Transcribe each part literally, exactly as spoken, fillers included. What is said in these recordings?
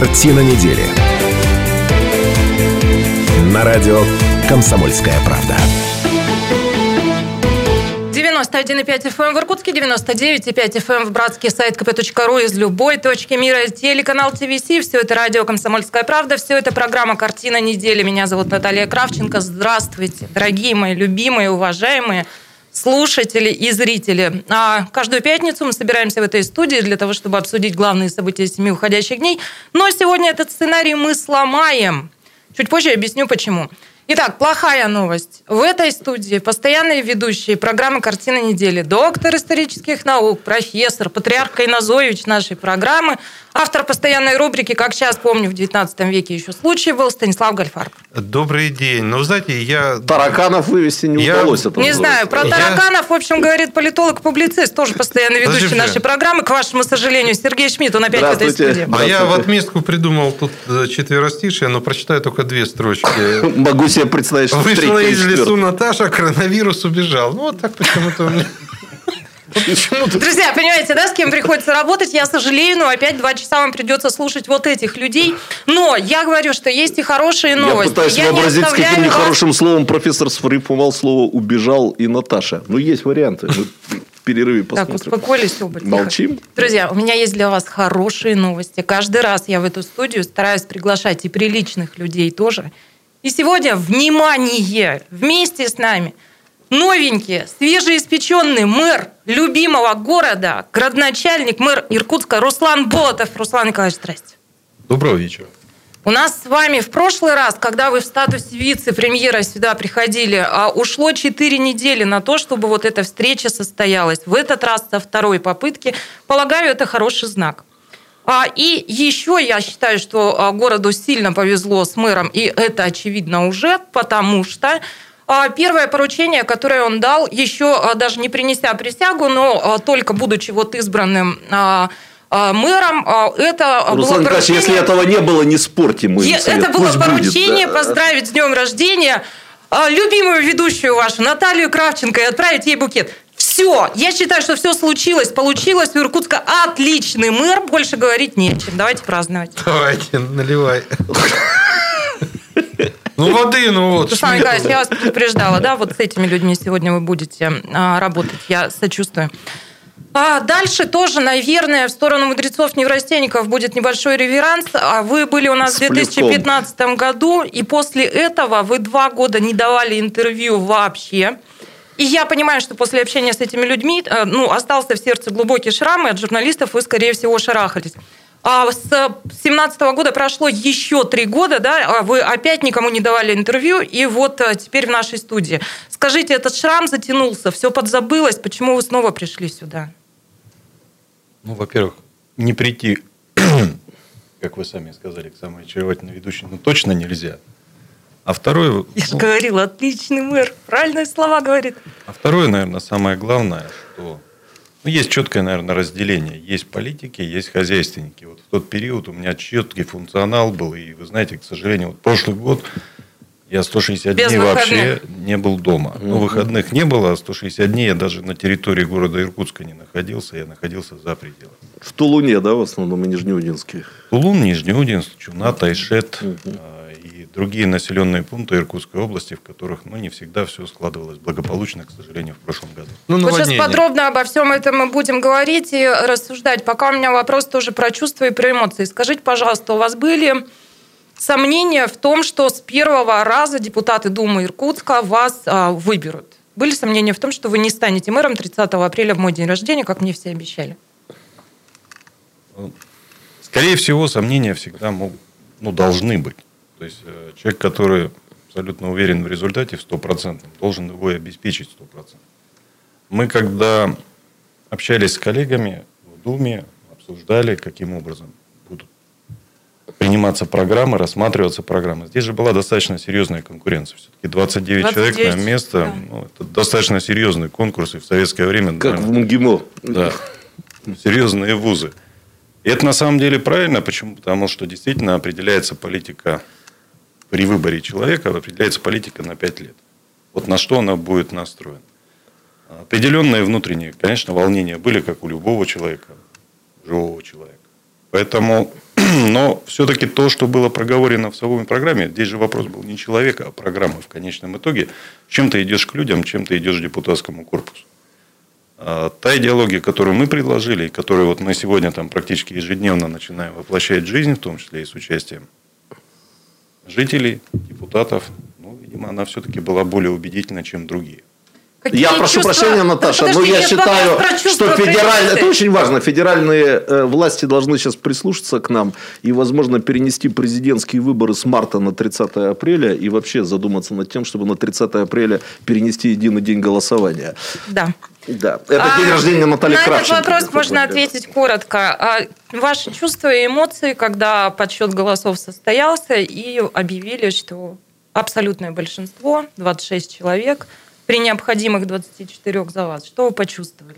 Картина недели. На радио «Комсомольская правда». девяносто один и пять эф эм в Иркутске, девяносто девять и пять эф эм в Братске, сайт ка пэ точка ру из любой точки мира, телеканал ТВС, все это радио «Комсомольская правда», все это программа «Картина недели». Меня зовут Наталья Кравченко. Здравствуйте, дорогие мои, любимые, уважаемые слушатели и зрители. А каждую пятницу мы собираемся в этой студии для того, чтобы обсудить главные события семи уходящих дней. Но сегодня этот сценарий мы сломаем. Чуть позже объясню, почему. Итак, плохая новость. В этой студии постоянные ведущие программы «Картина недели». Доктор исторических наук, профессор, патриарх Кайнозоевич нашей программы, автор постоянной рубрики «Как сейчас помню, в девятнадцатом веке еще случай был» Станислав Гольдфарб. Добрый день. Ну, знаете, я... Тараканов вывести не я... удалось. Это не удалось. Знаю. Про я... тараканов, в общем, говорит политолог-публицист, тоже постоянно ведущий Подожди, нашей программы. К вашему сожалению, Сергей Шмидт, он опять в этой студии. А я в отместку придумал тут четверостишие, но прочитаю только две строчки. Могу себе представить, что вышла из лесу Наташа, коронавирус убежал. Ну, вот так почему-то у меня... Друзья, понимаете, да, с кем приходится работать? Я сожалею, но опять два часа вам придется слушать вот этих людей. Но я говорю, что есть и хорошие новости. Я пытаюсь я вообразить, с каким нехорошим вас... словом профессор сформировал слово «убежал» и Наташа. Ну, есть варианты. Мы в перерыве посмотрим. Так, успокоились оба. Молчим. Друзья, у меня есть для вас хорошие новости. Каждый раз я в эту студию стараюсь приглашать и приличных людей тоже. И сегодня, внимание, вместе с нами... Новенький, свежеиспеченный мэр любимого города, городначальник, мэр Иркутска Руслан Болотов. Руслан Николаевич, здрасте. Доброго вечера. У нас с вами в прошлый раз, когда вы в статусе вице-премьера сюда приходили, ушло четыре недели на то, чтобы вот эта встреча состоялась. В этот раз со второй попытки. Полагаю, это хороший знак. И еще я считаю, что городу сильно повезло с мэром, и это очевидно уже, потому что... Первое поручение, которое он дал, еще даже не принеся присягу, но только будучи вот избранным мэром, это Руслан было поручение... Если этого не было, не спорьте, мой совет. Это было Пусть поручение будет, да. Поздравить с днем рождения любимую ведущую вашу Наталью Кравченко и отправить ей букет. Все, я считаю, что все случилось, получилось. У Иркутска отличный мэр, больше говорить нечем. Давайте праздновать. Давайте, наливай. Ну, воды, ну вот. Руслан Николаевич, я вас предупреждала, да, вот с этими людьми сегодня вы будете а, работать, я сочувствую. А дальше тоже, наверное, в сторону мудрецов-неврастенников будет небольшой реверанс. А вы были у нас с в две тысячи пятнадцатом году, и после этого вы два года не давали интервью вообще. И я понимаю, что после общения с этими людьми, ну, остался в сердце глубокий шрам, и от журналистов вы, скорее всего, шарахались. А с две тысячи семнадцатого года прошло еще три года, да, вы опять никому не давали интервью, и вот теперь в нашей студии. Скажите, этот шрам затянулся, все подзабылось, почему вы снова пришли сюда? Ну, во-первых, не прийти, как вы сами сказали, к самой очаровательной ведущей, ну, точно нельзя. А второе... Я же ну, говорила, отличный мэр, правильные слова говорит. А второе, наверное, самое главное, что... Ну, есть четкое, наверное, разделение. Есть политики, есть хозяйственники. Вот в тот период у меня четкий функционал был. И вы знаете, к сожалению, вот прошлый год я сто шестьдесят дней вообще не был дома. Mm-hmm. Ну, выходных не было, а сто шестьдесят дней я даже на территории города Иркутска не находился. Я находился за пределами. В Тулуне, да, в основном, и Нижнеудинске? Тулун, Нижнеудинск, Чуна, Тайшет mm-hmm. и другие населенные пункты Иркутской области, в которых, ну, не всегда все складывалось благополучно, к сожалению, в прошлом году. Ну, вот сейчас подробно обо всем этом мы будем говорить и рассуждать. Пока у меня вопрос тоже про чувства и про эмоции. Скажите, пожалуйста, у вас были сомнения в том, что с первого раза депутаты Думы Иркутска вас а, выберут? Были сомнения в том, что вы не станете мэром тридцатого апреля в мой день рождения, как мне все обещали? Скорее всего, сомнения всегда могут, ну, должны быть. То есть человек, который абсолютно уверен в результате в сто процентов, должен его и обеспечить сто процентов. Мы, когда общались с коллегами в Думе, обсуждали, каким образом будут приниматься программы, рассматриваться программы. Здесь же была достаточно серьезная конкуренция. Все-таки двадцать девять, двадцать девять человек на место. Да. Ну, это достаточно серьезный конкурс. И в советское время... Как наверное, в МГИМО. Да. Серьезные вузы. И это на самом деле правильно. Почему? Потому что действительно определяется политика... При выборе человека определяется политика на пять лет. Вот на что она будет настроена. Определенные внутренние, конечно, волнения были, как у любого человека, живого человека. Поэтому Но все-таки то, что было проговорено в самой программе, здесь же вопрос был не человека, а программы в конечном итоге. Чем ты идешь к людям, чем ты идешь к депутатскому корпусу. А та идеология, которую мы предложили, и которую вот мы сегодня там практически ежедневно начинаем воплощать в жизнь, в том числе и с участием жителей, депутатов, ну, видимо, она все-таки была более убедительна, чем другие. Какие я прошу чувства... прощения, Наташа, да, подожди, но я, я считаю, что федеральные, это очень важно, федеральные э, власти должны сейчас прислушаться к нам и, возможно, перенести президентские выборы с марта на тридцатое апреля и вообще задуматься над тем, чтобы на тридцатое апреля перенести единый день голосования. Да. Да. Это а, день рождения Натальи Кравченко. На этот вопрос можно ответить коротко. Ваши чувства и эмоции, когда подсчет голосов состоялся и объявили, что абсолютное большинство, двадцать шесть человек... При необходимых двадцати четырёх за вас. Что вы почувствовали?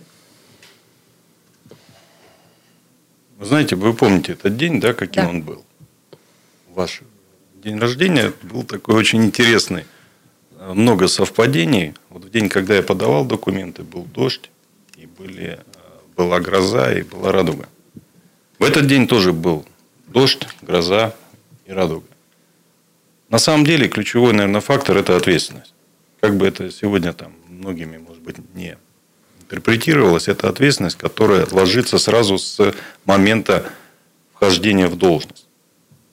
Вы знаете, вы помните этот день, да, каким да. он был? Ваш день рождения был такой очень интересный. Много совпадений. Вот в день, когда я подавал документы, был дождь, и были, была гроза, и была радуга. В этот день тоже был дождь, гроза и радуга. На самом деле, ключевой, наверное, фактор – это ответственность. Как бы это сегодня там многими, может быть, не интерпретировалось, это ответственность, которая ложится сразу с момента вхождения в должность.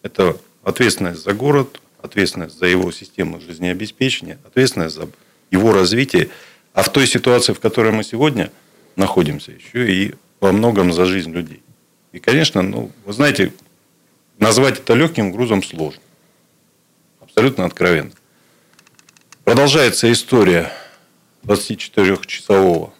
Это ответственность за город, ответственность за его систему жизнеобеспечения, ответственность за его развитие. А в той ситуации, в которой мы сегодня находимся, еще и во многом за жизнь людей. И, конечно, ну, вы знаете, назвать это легким грузом сложно. Абсолютно откровенно. Продолжается история двадцатичетырёхчасового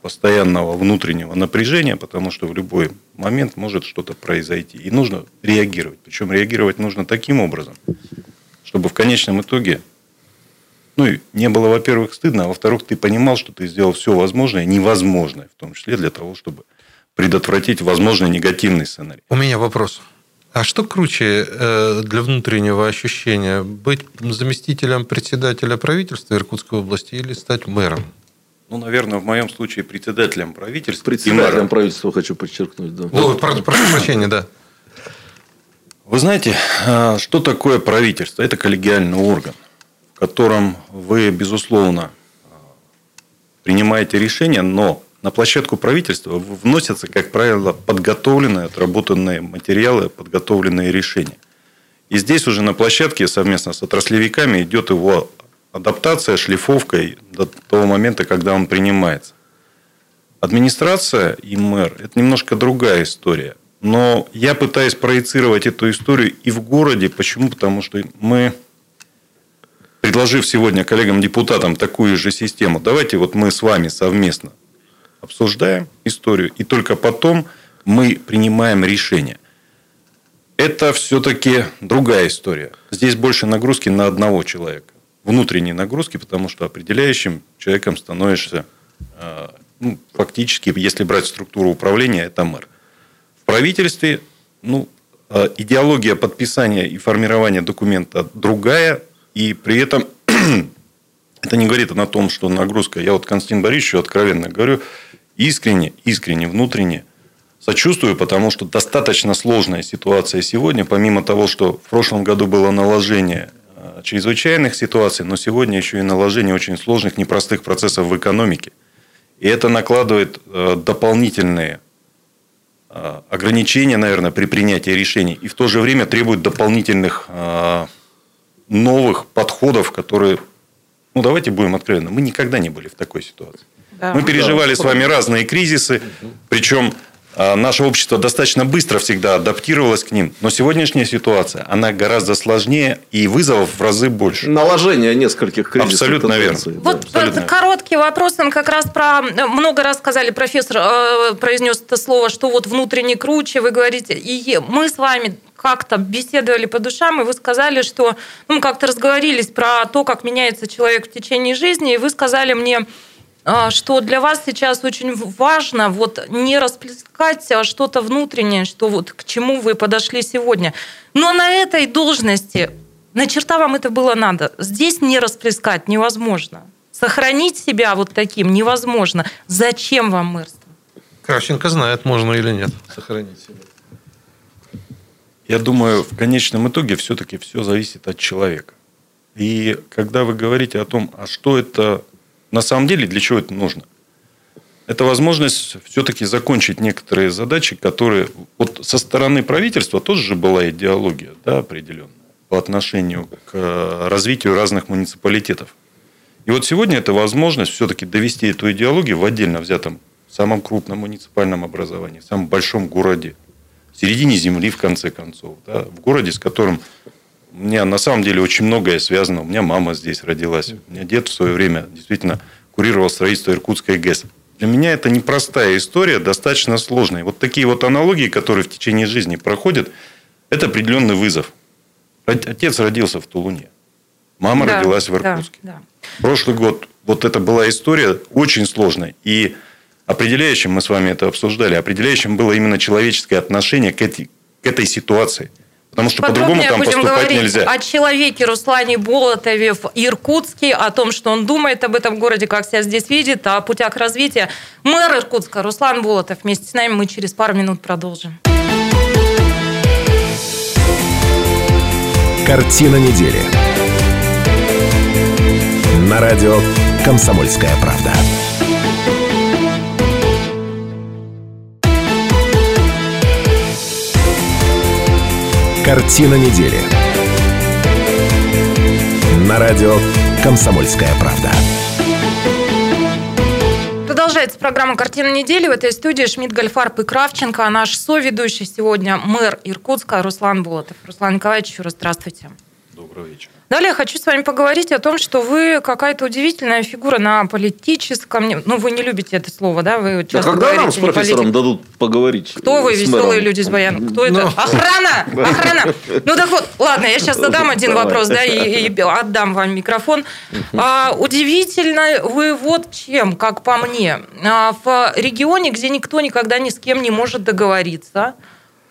постоянного внутреннего напряжения, потому что в любой момент может что-то произойти. И нужно реагировать. Причем реагировать нужно таким образом, чтобы в конечном итоге ну, не было, во-первых, стыдно, а во-вторых, ты понимал, что ты сделал все возможное и невозможное, в том числе для того, чтобы предотвратить возможный негативный сценарий. У меня вопрос. А что круче для внутреннего ощущения? Быть заместителем председателя правительства Иркутской области или стать мэром? Ну, наверное, в моем случае председателем правительства. Председателем правительства хочу подчеркнуть. Да. Ну, прошу прощения, да. Вы знаете, что такое правительство? Это коллегиальный орган, в котором вы, безусловно, принимаете решения, но... На площадку правительства вносятся, как правило, подготовленные, отработанные материалы, подготовленные решения. И здесь уже на площадке совместно с отраслевиками идет его адаптация, шлифовка до того момента, когда он принимается. Администрация и мэр – это немножко другая история. Но я пытаюсь проецировать эту историю и в городе. Почему? Потому что мы... Предложив сегодня коллегам-депутатам такую же систему, давайте вот мы с вами совместно обсуждаем историю, и только потом мы принимаем решение. Это все-таки другая история. Здесь больше нагрузки на одного человека. Внутренней нагрузки, потому что определяющим человеком становишься, ну, фактически, если брать структуру управления, это мэр. В правительстве ну, идеология подписания и формирования документа другая, и при этом это не говорит о том, что нагрузка. Я вот Константину Борисовичу откровенно говорю, искренне, искренне, внутренне сочувствую, потому что достаточно сложная ситуация сегодня, помимо того, что в прошлом году было наложение чрезвычайных ситуаций, но сегодня еще и наложение очень сложных, непростых процессов в экономике. И это накладывает дополнительные ограничения, наверное, при принятии решений, и в то же время требует дополнительных новых подходов, которые... Ну, давайте будем откровенны. Мы никогда не были в такой ситуации. Да. Мы переживали да, с вами разные кризисы. Угу. Причем э, наше общество достаточно быстро всегда адаптировалось к ним. Но сегодняшняя ситуация, она гораздо сложнее и вызовов в разы больше. Наложение нескольких кризисов. Абсолютно верно. Да. Вот абсолютно короткий вопрос. Он как раз про... Много раз сказали, профессор э, произнес это слово, что вот внутренне круче, вы говорите. И мы с вами... как-то беседовали по душам, и вы сказали, что ну, мы как-то разговорились про то, как меняется человек в течение жизни, и вы сказали мне, что для вас сейчас очень важно вот не расплескать что-то внутреннее, что вот к чему вы подошли сегодня. Но на этой должности, на черта вам это было надо, здесь не расплескать невозможно. Сохранить себя вот таким невозможно. Зачем вам мэрство? Кравченко знает, можно или нет сохранить себя. Я думаю, в конечном итоге все-таки все зависит от человека. И когда вы говорите о том, а что это на самом деле, для чего это нужно, это возможность все-таки закончить некоторые задачи, которые вот со стороны правительства тоже же была идеология, да, определенная по отношению к развитию разных муниципалитетов. И вот сегодня это возможность все-таки довести эту идеологию в отдельно взятом самом крупном муниципальном образовании, в самом большом городе, в середине земли, в конце концов, да, в городе, с которым у меня на самом деле очень многое связано. У меня мама здесь родилась, у меня дед в свое время действительно курировал строительство Иркутской ГЭС. Для меня это непростая история, достаточно сложная. Вот такие вот аналогии, которые в течение жизни проходят, это определенный вызов. Отец родился в Тулуне, мама да, родилась в Иркутске. Да, да. Прошлый год вот это была история очень сложная. И определяющим, мы с вами это обсуждали, определяющим было именно человеческое отношение к этой, к этой ситуации. Потому что по-другому там поступать нельзя. О человеке Руслане Болотове в Иркутске, о том, что он думает об этом городе, как себя здесь видит, о путях развития. Мэр Иркутска Руслан Болотов. Вместе с нами мы через пару минут продолжим. Картина недели. На радио «Комсомольская правда». Картина недели. На радио «Комсомольская правда». Продолжается программа «Картина недели». В этой студии Шмидт, Гольдфарб и Кравченко. А наш соведущий сегодня мэр Иркутска Руслан Болотов. Руслан Николаевич, еще раз здравствуйте. Добрый вечер. Далее я хочу с вами поговорить о том, что вы какая-то удивительная фигура на политическом... Ну, вы не любите это слово, да? Вы часто а когда говорите, нам с профессором дадут поговорить? Кто вы, веселые люди с баяном? Кто это? Охрана! Охрана! Ну, так вот, ладно, я сейчас задам один вопрос, да, и, и отдам вам микрофон. А, удивительно вы вот чем, как по мне. А, в регионе, где никто никогда ни с кем не может договориться...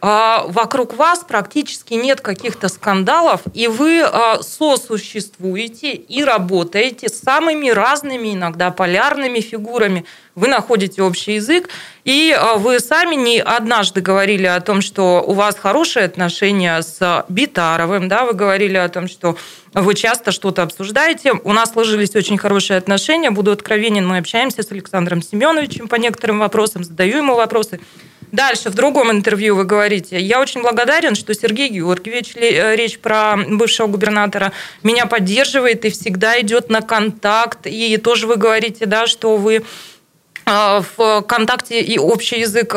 Вокруг вас практически нет каких-то скандалов, и вы сосуществуете и работаете с самыми разными, иногда полярными фигурами. Вы находите общий язык, и вы сами не однажды говорили о том, что у вас хорошие отношения с Битаровым, да, вы говорили о том, что вы часто что-то обсуждаете. У нас сложились очень хорошие отношения, буду откровенен, мы общаемся с Александром Семеновичем по некоторым вопросам, задаю ему вопросы. Дальше, в другом интервью вы говорите, я очень благодарен, что Сергей Георгиевич, речь про бывшего губернатора, меня поддерживает и всегда идет на контакт. И тоже вы говорите, да, что вы в контакте и общий язык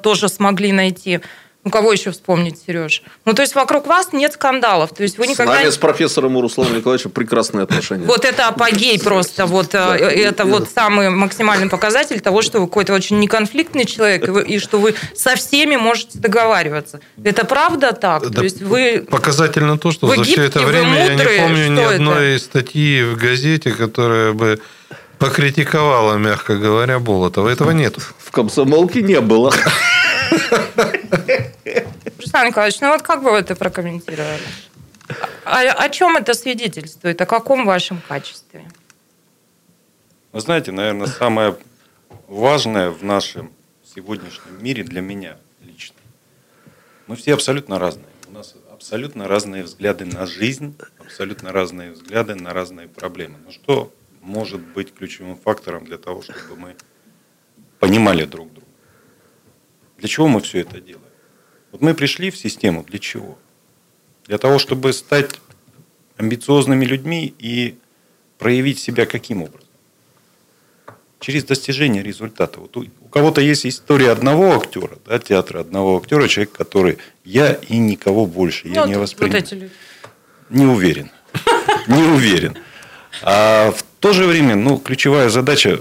тоже смогли найти. Ну, кого еще вспомнить, Сереж? Ну, то есть, вокруг вас нет скандалов. То есть, вы никогда... С нами, с профессором у Руслана Николаевича прекрасные отношения. Вот это апогей просто. Вот это вот самый максимальный показатель того, что вы какой-то очень неконфликтный человек, и что вы со всеми можете договариваться. Это правда так? То есть, вы... Показательно то, что за все это время я не помню ни одной статьи в газете, которая бы... покритиковала, мягко говоря, Болотова. Этого нет. В «Комсомолке» не было. Руслан Николаевич, ну вот как бы вы это прокомментировали? А о чем это свидетельствует? О каком вашем качестве? Вы знаете, наверное, самое важное в нашем сегодняшнем мире для меня лично. Мы все абсолютно разные. У нас абсолютно разные взгляды на жизнь, абсолютно разные взгляды на разные проблемы. Ну что... может быть ключевым фактором для того, чтобы мы понимали друг друга. Для чего мы все это делаем? Вот мы пришли в систему для чего? Для того, чтобы стать амбициозными людьми и проявить себя каким образом? Через достижение результата. Вот у, у кого-то есть история одного актера, да, театра одного актера, человек, который я и никого больше, я ну, не воспринимаю. Вот не уверен. Не уверен. А в то же время, ну, ключевая задача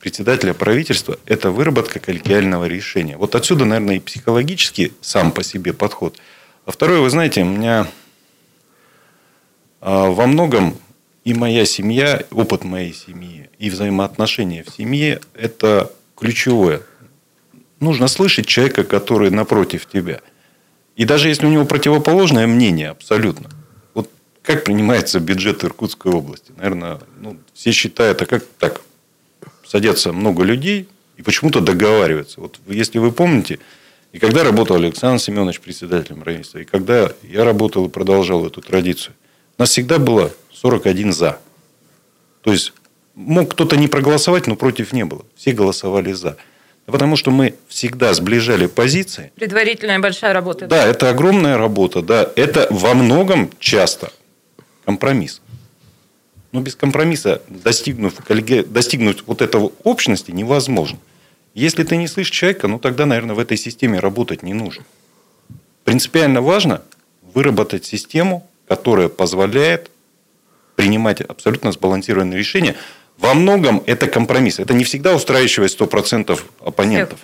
председателя правительства – это выработка коллегиального решения. Вот отсюда, наверное, и психологически сам по себе подход. А второе, вы знаете, у меня во многом и моя семья, опыт моей семьи, и взаимоотношения в семье – это ключевое. Нужно слышать человека, который напротив тебя. И даже если у него противоположное мнение абсолютно. Как принимается бюджет Иркутской области? Наверное, ну, все считают, а как так? Садятся много людей и почему-то договариваются. Вот если вы помните, И когда работал Александр Семенович председателем правительства, и когда я работал и продолжал эту традицию, у нас всегда было сорок один за. То есть мог кто-то не проголосовать, но против не было. Все голосовали за. Потому что мы всегда сближали позиции. Предварительная большая работа. Да, это огромная работа. Да, это во многом часто компромисс. Но без компромисса достигнув, достигнуть вот этого общности невозможно. Если ты не слышишь человека, ну тогда, наверное, в этой системе работать не нужно. Принципиально важно выработать систему, которая позволяет принимать абсолютно сбалансированные решения. Во многом это компромисс. Это не всегда устраивает сто процентов оппонентов.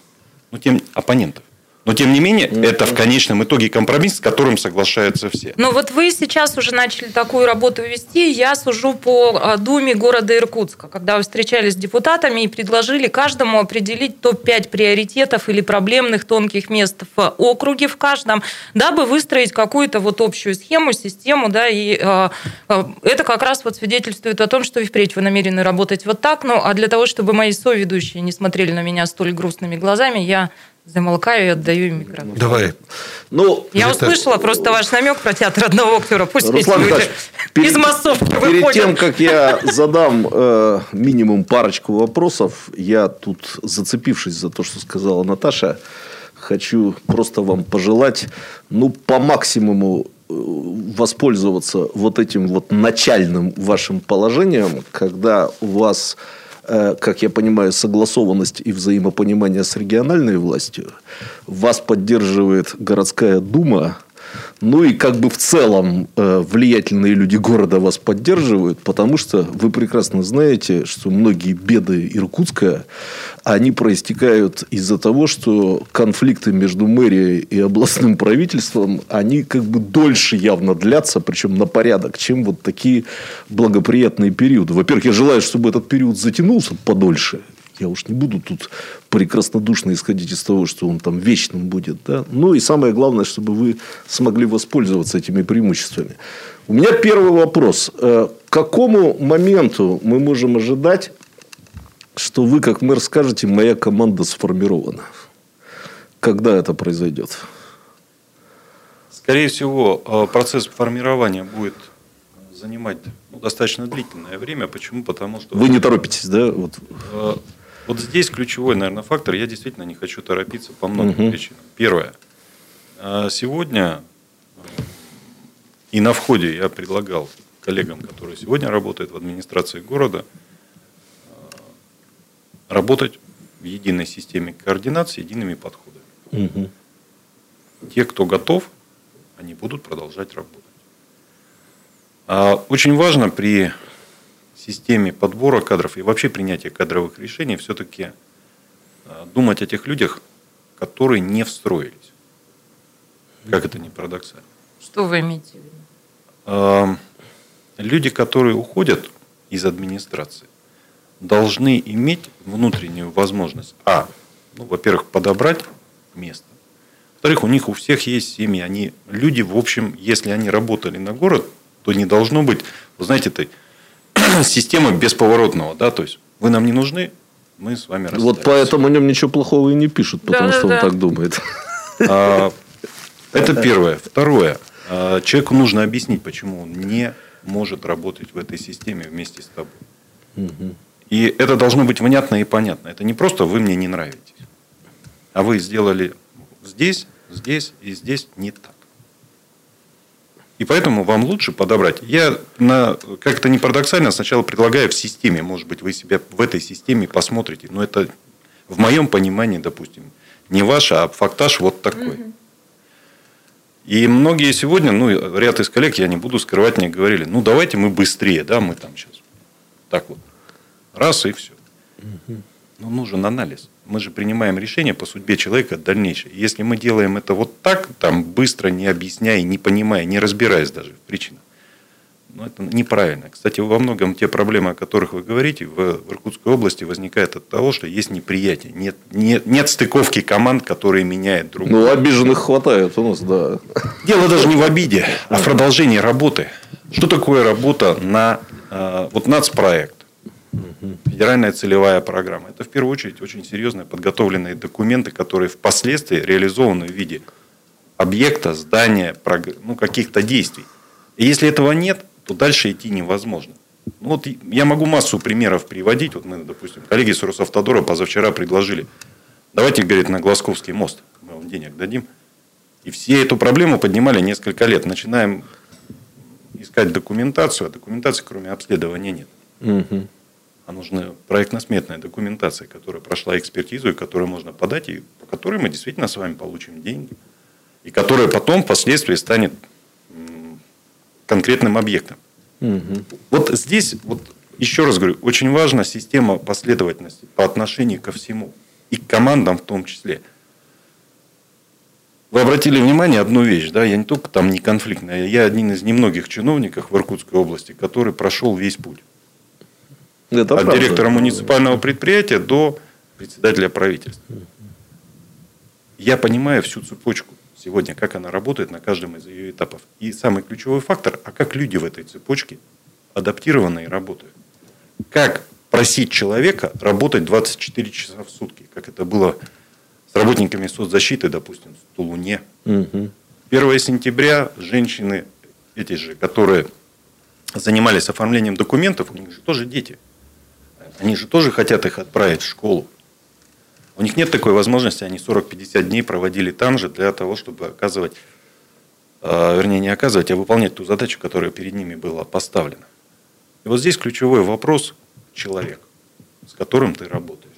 Но тем, оппонентов. Но, тем не менее, это в конечном итоге компромисс, с которым соглашаются все. Но вот вы сейчас уже начали такую работу вести. Я сужу по Думе города Иркутска, когда вы встречались с депутатами и предложили каждому определить топ пять приоритетов или проблемных тонких мест в округе в каждом, дабы выстроить какую-то вот общую схему, систему. Да, и э, э, это как раз вот свидетельствует о том, что и впредь вы намерены работать вот так. Ну, а для того, чтобы мои соведущие не смотрели на меня столь грустными глазами, я... замолкаю и отдаю им микрофон. Давай. Ну, я это... услышала просто ваш намек про театр одного актера. Пусть Руслан Ильич, перед... из массовки перед выходят. Перед тем, как я задам э, минимум парочку вопросов, я тут, зацепившись за то, что сказала Наташа, хочу просто вам пожелать, ну, по максимуму воспользоваться вот этим вот начальным вашим положением, когда у вас... как я понимаю, согласованность и взаимопонимание с региональной властью, вас поддерживает городская дума, ну и как бы в целом влиятельные люди города вас поддерживают, потому что вы прекрасно знаете, что многие беды Иркутска, они проистекают из-за того, что конфликты между мэрией и областным правительством, они как бы дольше явно длятся, причем на порядок, чем вот такие благоприятные периоды. Во-первых, я желаю, чтобы этот период затянулся подольше. Я уж не буду тут прекраснодушно исходить из того, что он там вечным будет. Да? Ну, и самое главное, чтобы вы смогли воспользоваться этими преимуществами. У меня первый вопрос. К какому моменту мы можем ожидать, что вы, как мэр, скажете, моя команда сформирована? Когда это произойдет? Скорее всего, процесс формирования будет занимать ну, достаточно длительное время. Почему? Потому что... Вы не торопитесь, да? Вот. Вот здесь ключевой, наверное, фактор. Я действительно не хочу торопиться по многим угу. причинам. Первое. Сегодня и на входе я предлагал коллегам, которые сегодня работают в администрации города, работать в единой системе координат с едиными подходами. Угу. Те, кто готов, они будут продолжать работать. Очень важно при... системе подбора кадров и вообще принятия кадровых решений все-таки думать о тех людях, которые не встроились. Как это не парадоксально. Что вы имеете в виду? Люди, которые уходят из администрации, должны иметь внутреннюю возможность, а, ну, во-первых, подобрать место. Во-вторых, у них у всех есть семьи. Они, люди, в общем, если они работали на город, то не должно быть, вы знаете, ты система бесповоротного, да, то есть вы нам не нужны, мы с вами расстаемся. Вот поэтому о нем ничего плохого и не пишут, потому да, что да. он так думает. Это первое. Второе. Человеку нужно объяснить, почему он не может работать в этой системе вместе с тобой. Угу. И это должно быть внятно и понятно. Это не просто вы мне не нравитесь, а вы сделали здесь, здесь и здесь не так. И поэтому вам лучше подобрать. Я, на, как это не парадоксально, сначала предлагаю в системе. Может быть, вы себя в этой системе посмотрите. Но это в моем понимании, допустим, не ваше, а фактаж вот такой. Угу. И многие сегодня, ну, ряд из коллег, я не буду скрывать, мне говорили, ну, давайте мы быстрее, да, мы там сейчас. Так вот. Раз и все. Угу. Но нужен анализ. Мы же принимаем решение по судьбе человека дальнейшее. Если мы делаем это вот так, там быстро, не объясняя, не понимая, не разбираясь даже в причинах, ну, это неправильно. Кстати, во многом те проблемы, о которых вы говорите, в Иркутской области возникают от того, что есть неприятие, нет, нет, нет стыковки команд, которые меняют друг друга. Ну, обиженных хватает у нас, да. Дело даже не в обиде, а в продолжении работы. Что такое работа на вот нацпроект? федеральная целевая программа. Это в первую очередь очень серьезные подготовленные документы, которые впоследствии реализованы в виде объекта, здания, ну, каких-то действий. И если этого нет, то дальше идти невозможно. Ну, вот я могу массу примеров приводить. Вот мы, допустим, коллеги с Росавтодора позавчера предложили, давайте, говорит, на Глазковский мост, мы вам денег дадим. И все эту проблему поднимали несколько лет. Начинаем искать документацию, а документации, кроме обследования, нет. Угу. А нужна проектно-сметная документация, которая прошла экспертизу, и которую можно подать, и по которой мы действительно с вами получим деньги, и которая потом впоследствии станет конкретным объектом. Угу. Вот здесь, вот, еще раз говорю, очень важна система последовательности по отношению ко всему, и к командам в том числе. Вы обратили внимание одну вещь, да, я не только там не конфликтный, я один из немногих чиновников в Иркутской области, который прошел весь путь. Это от правда. Директора муниципального предприятия до председателя правительства. Я понимаю всю цепочку сегодня, как она работает на каждом из ее этапов. И самый ключевой фактор, а как люди в этой цепочке адаптированы и работают. Как просить человека работать двадцать четыре часа в сутки, как это было с работниками соцзащиты, допустим, в Тулуне. Угу. первого сентября женщины, эти же, которые занимались оформлением документов, у них же тоже дети. Они же тоже хотят их отправить в школу. У них нет такой возможности, они сорок-пятьдесят дней проводили там же для того, чтобы оказывать, вернее, не оказывать, а выполнять ту задачу, которая перед ними была поставлена. И вот здесь ключевой вопрос – человек, с которым ты работаешь.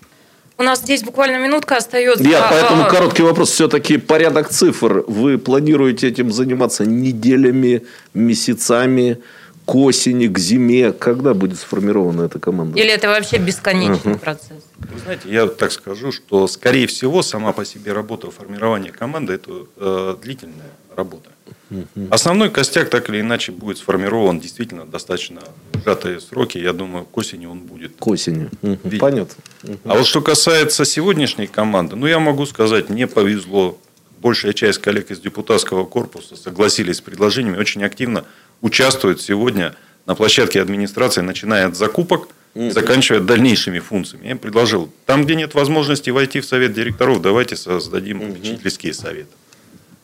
У нас здесь буквально минутка остается. Я, поэтому короткий вопрос. Все-таки порядок цифр. Вы планируете этим заниматься неделями, месяцами? К осени, к зиме, когда будет сформирована эта команда? Или это вообще бесконечный uh-huh. процесс? Вы знаете, я так скажу, что, скорее всего, сама по себе работа формирования команды – это э, длительная работа. Uh-huh. Основной костяк так или иначе будет сформирован действительно достаточно в сжатые сроки. Я думаю, к осени он будет. К осени. Uh-huh. Понятно. Uh-huh. А вот что касается сегодняшней команды, ну, я могу сказать, мне повезло. Большая часть коллег из депутатского корпуса согласились с предложениями, очень активно участвуют сегодня на площадке администрации, начиная от закупок, mm-hmm. заканчивая дальнейшими функциями. Я предложил, там, где нет возможности войти в совет директоров, давайте создадим mm-hmm. попечительские советы.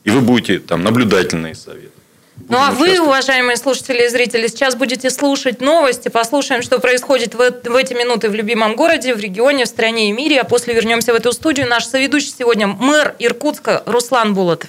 И вы будете там наблюдательные советы. Будем ну, а вы, уважаемые слушатели и зрители, сейчас будете слушать новости, послушаем, что происходит в, в эти минуты в любимом городе, в регионе, в стране и мире, а после вернемся в эту студию. Наш соведущий сегодня мэр Иркутска Руслан Болотов.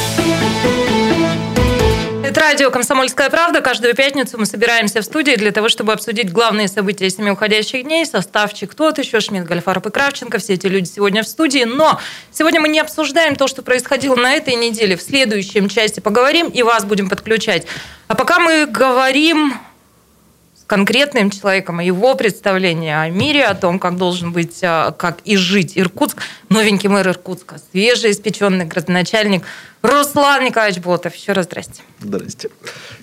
Это радио «Комсомольская правда». Каждую пятницу мы собираемся в студии для того, чтобы обсудить главные события семи уходящих дней. Составчик тот еще, Шмидт, Гольдфарб и Кравченко. Все эти люди сегодня в студии. Но сегодня мы не обсуждаем то, что происходило на этой неделе. В следующем части поговорим и вас будем подключать. А пока мы говорим... конкретным человеком, о его представлении о мире, о том, как должен быть, как и жить Иркутск. Новенький мэр Иркутска, свежеиспеченный градоначальник Руслан Николаевич Болотов. Еще раз здрасте. Здрасте.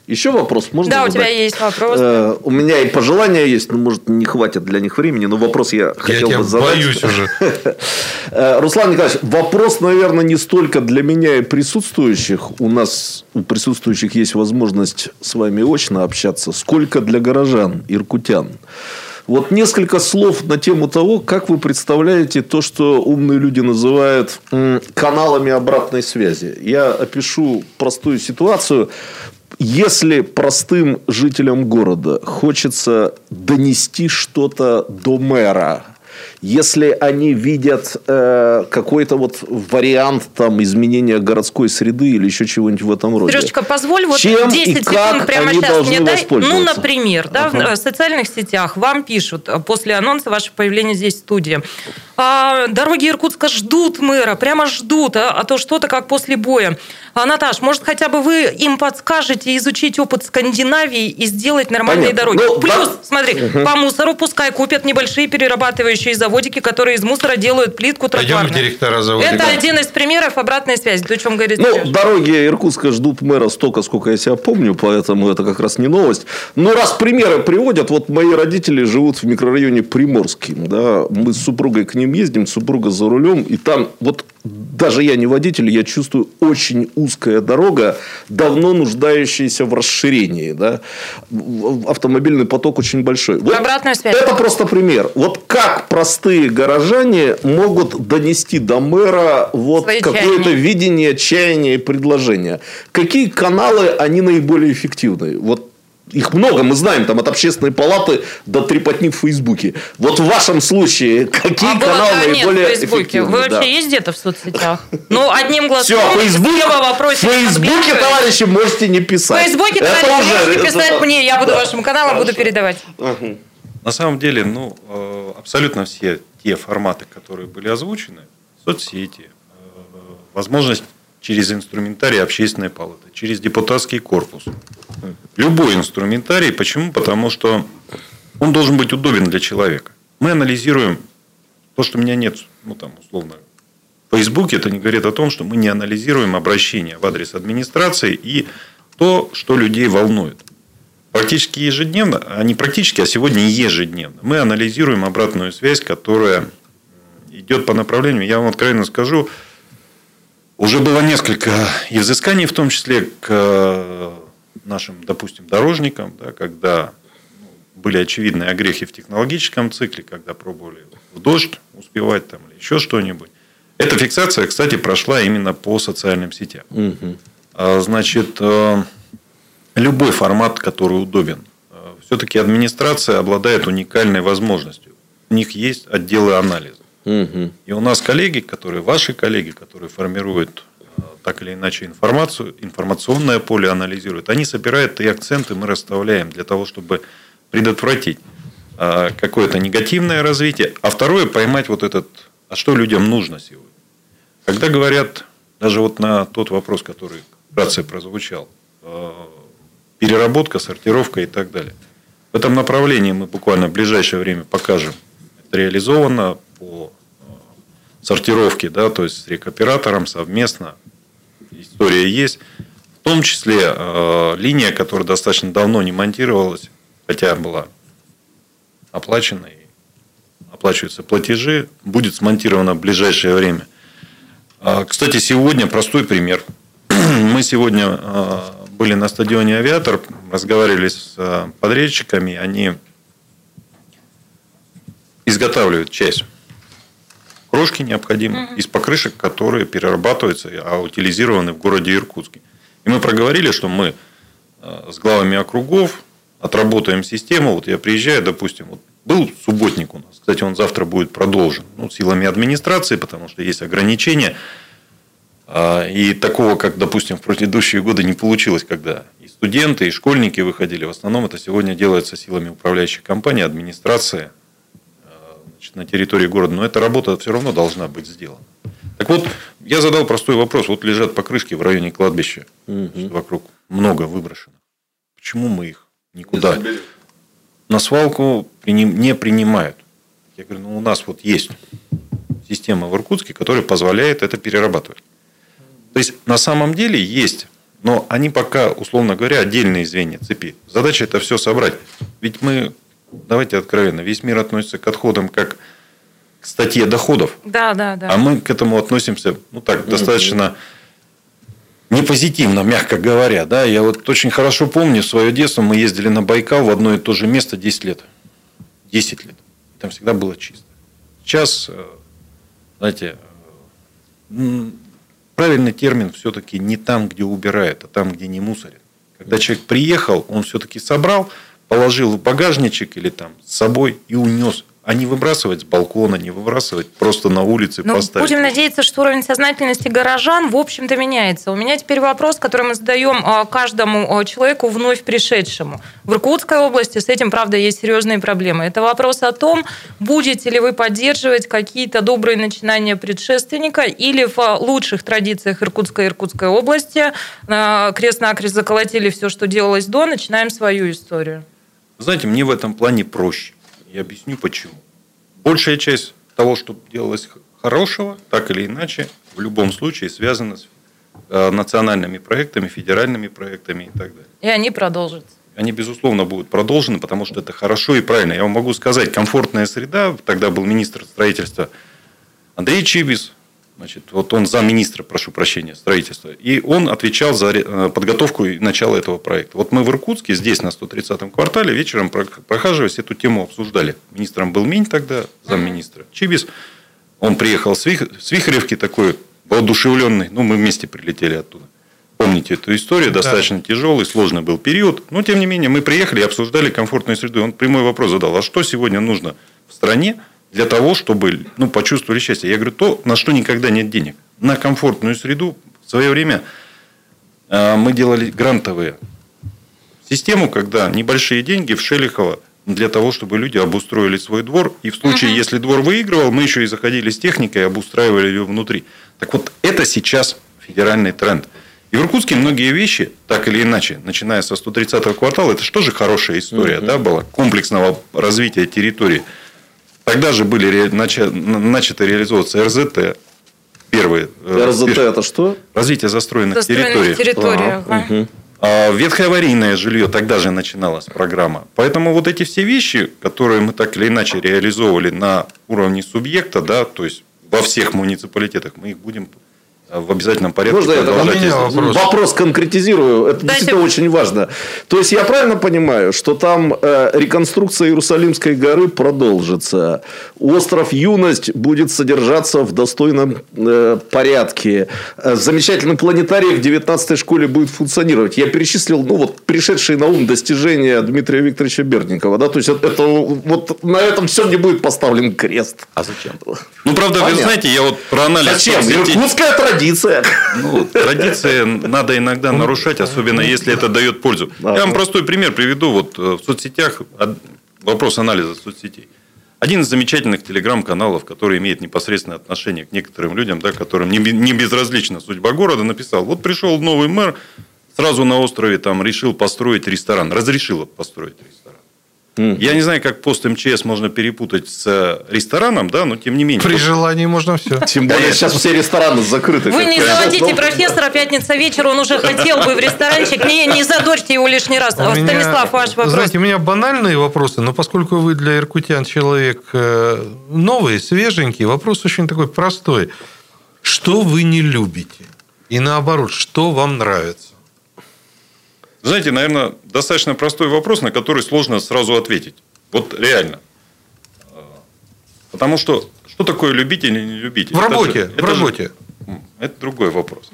Еще вопрос можно задать? Да, у тебя есть вопрос. Э, у меня и пожелания есть, но, может, не хватит для них времени, но вопрос я, я хотел бы задать. Я боюсь уже. Руслан Николаевич, вопрос, наверное, не столько для меня и присутствующих. У нас, у присутствующих есть возможность с вами очно общаться, сколько для горожан, иркутян. Вот несколько слов на тему того, как вы представляете то, что умные люди называют каналами обратной связи. Я опишу простую ситуацию. Если простым жителям города хочется донести что-то до мэра, если они видят э, какой-то вот вариант там, изменения городской среды или еще чего-нибудь в этом роде. Сережечка, позволь, вот чем десять секунд прямо сейчас мне дай. Ну, например, да, ага. в социальных сетях вам пишут после анонса вашего появления здесь в студии. Дороги Иркутска ждут мэра, прямо ждут, а, а то что-то как после боя. А, Наташ, может, хотя бы вы им подскажете изучить опыт Скандинавии и сделать нормальные Понятно. дороги? Ну, Плюс, да. смотри, угу. по мусору пускай купят небольшие перерабатывающие заводики, которые из мусора делают плитку тротуарную. Пойдем в директора заводика. Это один из примеров обратной связи. Ты о чем говорит Ну, Сережа? Дороги Иркутска ждут мэра столько, сколько я себя помню, поэтому это как раз не новость. Но раз примеры приводят, вот мои родители живут в микрорайоне Приморский. Да, мы с супругой к ним ездим, супруга за рулем, и там вот даже я не водитель, я чувствую очень узкая дорога, давно нуждающаяся в расширении. Да? Автомобильный поток очень большой. Вот обратная связь. Это просто пример. Вот как простые горожане могут донести до мэра вот какое-то видение, чаяние и предложение. Какие каналы они наиболее эффективны? Вот их много, мы знаем, там от общественной палаты до трепотни в Фейсбуке. Вот в вашем случае, какие а каналы да, наиболее нет, эффективны? Вы да. вообще есть где-то в соцсетях? Ну, одним глазом. Все, Фейсбук, в Фейсбуке, товарищи, можете не писать. В Фейсбуке, товарищи, можете писать мне, я буду вашим каналом, буду передавать. На самом деле, ну, абсолютно все те форматы, которые были озвучены, соцсети, возможность через инструментарий общественной палаты, через депутатский корпус. Любой инструментарий. Почему? Потому что он должен быть удобен для человека. Мы анализируем то, что у меня нет, ну там условно, в Фейсбуке. Это не говорит о том, что мы не анализируем обращения в адрес администрации и то, что людей волнует. Практически ежедневно, а не практически, а сегодня ежедневно. Мы анализируем обратную связь, которая идет по направлению. Я вам откровенно скажу, уже было несколько изысканий, в том числе к нашим, допустим, дорожникам, да, когда были очевидные огрехи в технологическом цикле, когда пробовали в дождь успевать там, или еще что-нибудь. Эта фиксация, кстати, прошла именно по социальным сетям. Угу. Значит, любой формат, который удобен. Все-таки администрация обладает уникальной возможностью. У них есть отделы анализа. И у нас коллеги, которые, ваши коллеги, которые формируют так или иначе информацию, информационное поле анализируют, они собирают, и акценты мы расставляем для того, чтобы предотвратить какое-то негативное развитие. А второе, поймать вот этот, а что людям нужно сегодня. Когда говорят, даже вот на тот вопрос, который вкратце прозвучал, переработка, сортировка и так далее. В этом направлении мы буквально в ближайшее время покажем, это реализовано по сортировке, да, то есть с рекоператором совместно, история есть. В том числе э, линия, которая достаточно давно не монтировалась, хотя была оплачена и оплачиваются платежи, будет смонтирована в ближайшее время. Э, кстати, сегодня простой пример. Мы сегодня э, были на стадионе «Авиатор», разговаривали с э, подрядчиками, они изготавливают часть крошки необходимы угу. из покрышек, которые перерабатываются, а утилизированы в городе Иркутске. И мы проговорили, что мы с главами округов отработаем систему. Вот я приезжаю, допустим, вот был субботник у нас. Кстати, он завтра будет продолжен, ну, силами администрации, потому что есть ограничения. И такого, как, допустим, в предыдущие годы не получилось, когда и студенты, и школьники выходили. В основном это сегодня делается силами управляющей компании, администрации на территории города, но эта работа все равно должна быть сделана. Так вот, я задал простой вопрос. Вот лежат покрышки в районе кладбища, угу. вокруг много выброшено. Почему мы их никуда на свалку не принимают? Я говорю, ну у нас вот есть система в Иркутске, которая позволяет это перерабатывать. То есть, на самом деле есть, но они пока, условно говоря, отдельные звенья цепи. Задача это все собрать. Ведь мы... Давайте откровенно, весь мир относится к отходам как к статье доходов. Да, да, да. А мы к этому относимся, ну так, достаточно непозитивно, мягко говоря. Да? Я вот очень хорошо помню, в свое детство мы ездили на Байкал в одно и то же место десять лет. десять лет. Там всегда было чисто. Сейчас, знаете, правильный термин все-таки не там, где убирает, а там, где не мусорит. Когда человек приехал, он все-таки собрал, положил в багажничек или там с собой и унес. а не выбрасывать с балкона, не выбрасывать просто на улице, но поставить. Будем надеяться, что уровень сознательности горожан, в общем-то, меняется. У меня теперь вопрос, который мы задаем каждому человеку, вновь пришедшему. В Иркутской области с этим, правда, есть серьезные проблемы. Это вопрос о том, будете ли вы поддерживать какие-то добрые начинания предшественника, или в лучших традициях Иркутска и Иркутской области крест-накрест заколотили все, что делалось до, начинаем свою историю. Знаете, мне в этом плане проще. Я объясню, почему. Большая часть того, что делалось хорошего, так или иначе, в любом случае связана с национальными проектами, федеральными проектами и так далее. И они продолжатся. Они, безусловно, будут продолжены, потому что это хорошо и правильно. Я вам могу сказать, комфортная среда, тогда был министр строительства Андрей Чибис, значит, вот он замминистра, прошу прощения, строительства, и он отвечал за подготовку и начало этого проекта. Вот мы в Иркутске, здесь на сто тридцатом квартале, вечером, прохаживаясь, эту тему обсуждали. Министром был Минь тогда, замминистра Чибис. Он приехал с Вихревки такой, воодушевленный, ну, мы вместе прилетели оттуда. Помните эту историю, достаточно да. тяжелый, сложный был период, но, тем не менее, мы приехали и обсуждали комфортную среду. Он прямой вопрос задал, а что сегодня нужно в стране, для того, чтобы ну, почувствовали счастье. Я говорю, то, на что никогда нет денег. На комфортную среду. В свое время э, мы делали грантовую систему, когда небольшие деньги в Шелихово, для того, чтобы люди обустроили свой двор. И в случае, угу. если двор выигрывал, мы еще и заходили с техникой и обустраивали ее внутри. Так вот, это сейчас федеральный тренд. И в Иркутске многие вещи, так или иначе, начиная со сто тридцатого квартала, это же тоже хорошая история угу. да, была, комплексного развития территории. Тогда же были начаты реализовываться РЗТ. Первые, РЗТ первые. Это что? Развитие застроенных, застроенных территорий. территориях. А, угу. а ветхоаварийное жилье, тогда же начиналась программа. Поэтому вот эти все вещи, которые мы так или иначе реализовывали на уровне субъекта, да, то есть во всех муниципалитетах, мы их будем в обязательном порядке Можно продолжать. Я вопрос. вопрос конкретизирую. Это Дайте... действительно очень важно. То есть, я правильно понимаю, что там э, реконструкция Иерусалимской горы продолжится. Остров Юность будет содержаться в достойном э, порядке. Э, замечательный планетарий в девятнадцатой школе будет функционировать. Я перечислил ну, вот, пришедшие на ум достижения Дмитрия Викторовича Бердникова. Да? То есть, это, вот, на этом все не будет поставлен крест. А зачем? Ну, правда, Понятно. Вы знаете, я вот про анализ... Зачем? Иркутская традиция. Традиция. Ну, традиции надо иногда нарушать, особенно если это дает пользу. Я вам простой пример приведу. Вот в соцсетях, вопрос анализа соцсетей. Один из замечательных телеграм-каналов, который имеет непосредственное отношение к некоторым людям, да, которым не безразлична судьба города, написал, вот пришел новый мэр, сразу на острове там решил построить ресторан, разрешил построить ресторан. Я не знаю, как пост МЧС можно перепутать с рестораном, да, но тем не менее. При желании можно все. Тем более, сейчас все рестораны закрыты. Вы не заводите профессора, пятница вечер, он уже хотел бы в ресторанчик. Не, не задорьте его лишний раз. Меня, Станислав, ваш вопрос. Знаете, у меня банальные вопросы, но поскольку вы для иркутян человек новый, свеженький, вопрос очень такой простой. Что вы не любите? И наоборот, что вам нравится? Знаете, наверное, достаточно простой вопрос, на который сложно сразу ответить. Вот реально. Потому что, что такое любить или не любить? В это работе. Же, в это, работе. Же, это другой вопрос.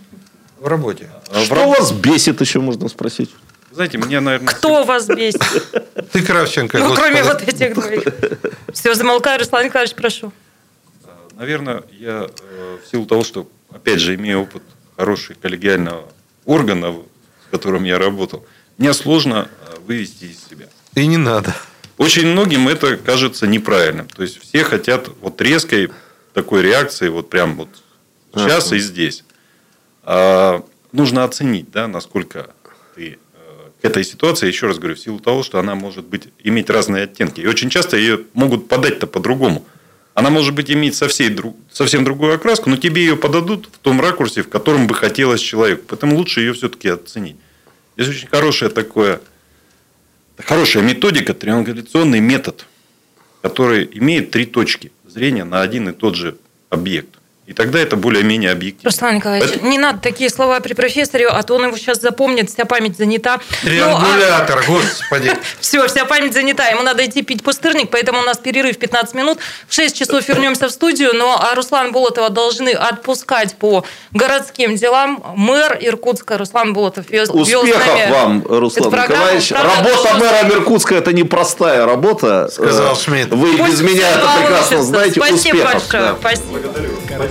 В работе. Что в раб... вас бесит, еще можно спросить? Знаете, меня, наверное... Кто всегда... вас бесит? Ты, Кравченко. Ну, кроме вот этих двоих. Все, замолкаю, Руслан Николаевич, прошу. Наверное, я в силу того, что, опять же, имею опыт хорошего коллегиального органа, в котором я работал, мне сложно вывести из себя. И не надо. Очень многим это кажется неправильным. То есть, все хотят вот резкой такой реакции, вот прям вот сейчас а, и здесь. А, нужно оценить, да, насколько ты к этой ситуации, еще раз говорю, в силу того, что она может быть, иметь разные оттенки. И очень часто ее могут подать-то по-другому. Она может быть иметь совсем другую окраску, но тебе ее подадут в том ракурсе, в котором бы хотелось человеку. Поэтому лучше ее все-таки оценить. Здесь очень хорошая такая, хорошая методика, триангуляционный метод, который имеет три точки зрения на один и тот же объект. И тогда это более-менее объективно. Руслан Николаевич, Поэтому... не надо такие слова при профессоре, а то он его сейчас запомнит, вся память занята. Триангулятор, ну, а... господи. Все, вся память занята, ему надо идти пить пустырник, поэтому у нас перерыв пятнадцать минут. В шесть часов вернемся в студию, но Руслана Болотова должны отпускать по городским делам. Мэр Иркутска Руслан Болотов вел с нами. Успехов вам, Руслан Николаевич. Работа мэра Иркутска – это непростая работа. Сказал Шмидт. Вы без меня это прекрасно знаете. Успехов. Спасибо большое. Спасибо.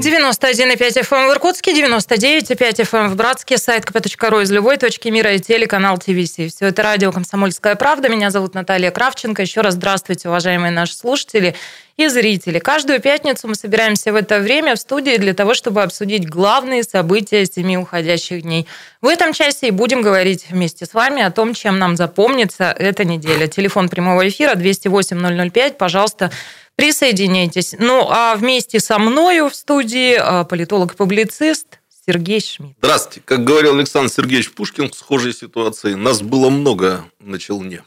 девяносто один и пять эф эм в Иркутске, девяносто девять и пять эф эм в Братске, сайт ка пэ точка ру из любой точки мира и телеканал ТВС. Все это радио «Комсомольская правда». Меня зовут Наталья Кравченко. Еще раз здравствуйте, уважаемые наши слушатели и зрители. Каждую пятницу мы собираемся в это время в студии для того, чтобы обсудить главные события семи уходящих дней. В этом часе и будем говорить вместе с вами о том, чем нам запомнится эта неделя. Телефон прямого эфира двести восемь ноль ноль пять. Пожалуйста, присоединяйтесь. Ну, а вместе со мною в студии политолог и публицист Сергей Шмидт. Здравствуйте. Как говорил Александр Сергеевич Пушкин в схожей ситуации, нас было много на челне.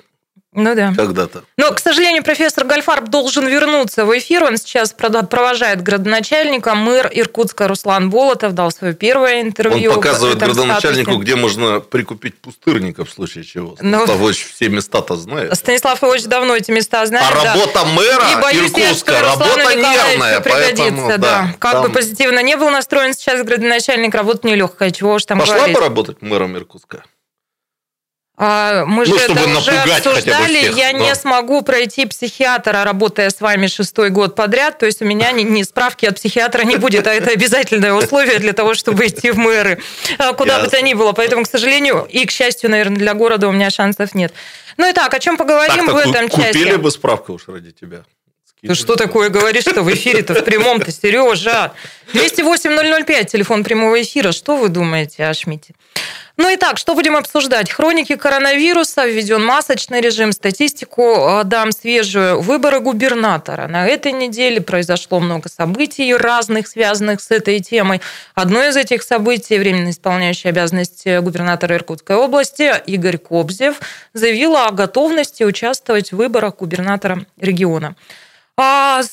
Ну да. Когда-то. Но, да. К сожалению, профессор Гольдфарб должен вернуться в эфир. Он сейчас провожает градоначальника. Мэр Иркутска Руслан Болотов дал свое первое интервью. Он показывает градоначальнику, статусе, где можно прикупить пустырника в случае чего. Но... Станислав Ильич все места-то знает. Станислав Ильич давно эти места знает. А да. Работа мэра и, боюсь, Иркутска, работа нервная. Поэтому, да, да. Как там... бы позитивно не был настроен сейчас градоначальник, работа нелегкая. Чего уж там Пошла говорить. Пошла бы работать мэром Иркутска? Мы ну, же это уже обсуждали, всех, я да. не смогу пройти психиатра, работая с вами шестой год подряд, то есть у меня ни, ни справки от психиатра не будет, а это обязательное условие для того, чтобы идти в мэры, куда Ясно. бы то ни было, поэтому, к сожалению, и, к счастью, наверное, для города у меня шансов нет. Ну и так, о чем поговорим Так-то в этом купили части? Купили бы справку уж ради тебя. Ты что такое говоришь, что в эфире-то, в прямом-то, Сережа? двести восемь ноль ноль пять, телефон прямого эфира. Что вы думаете о Шмидте? Ну и так, что будем обсуждать? Хроники коронавируса, введен масочный режим, статистику дам свежую, выборы губернатора. На этой неделе произошло много событий разных, связанных с этой темой. Одно из этих событий, временно исполняющий обязанности губернатора Иркутской области Игорь Кобзев, заявил о готовности участвовать в выборах губернатора региона.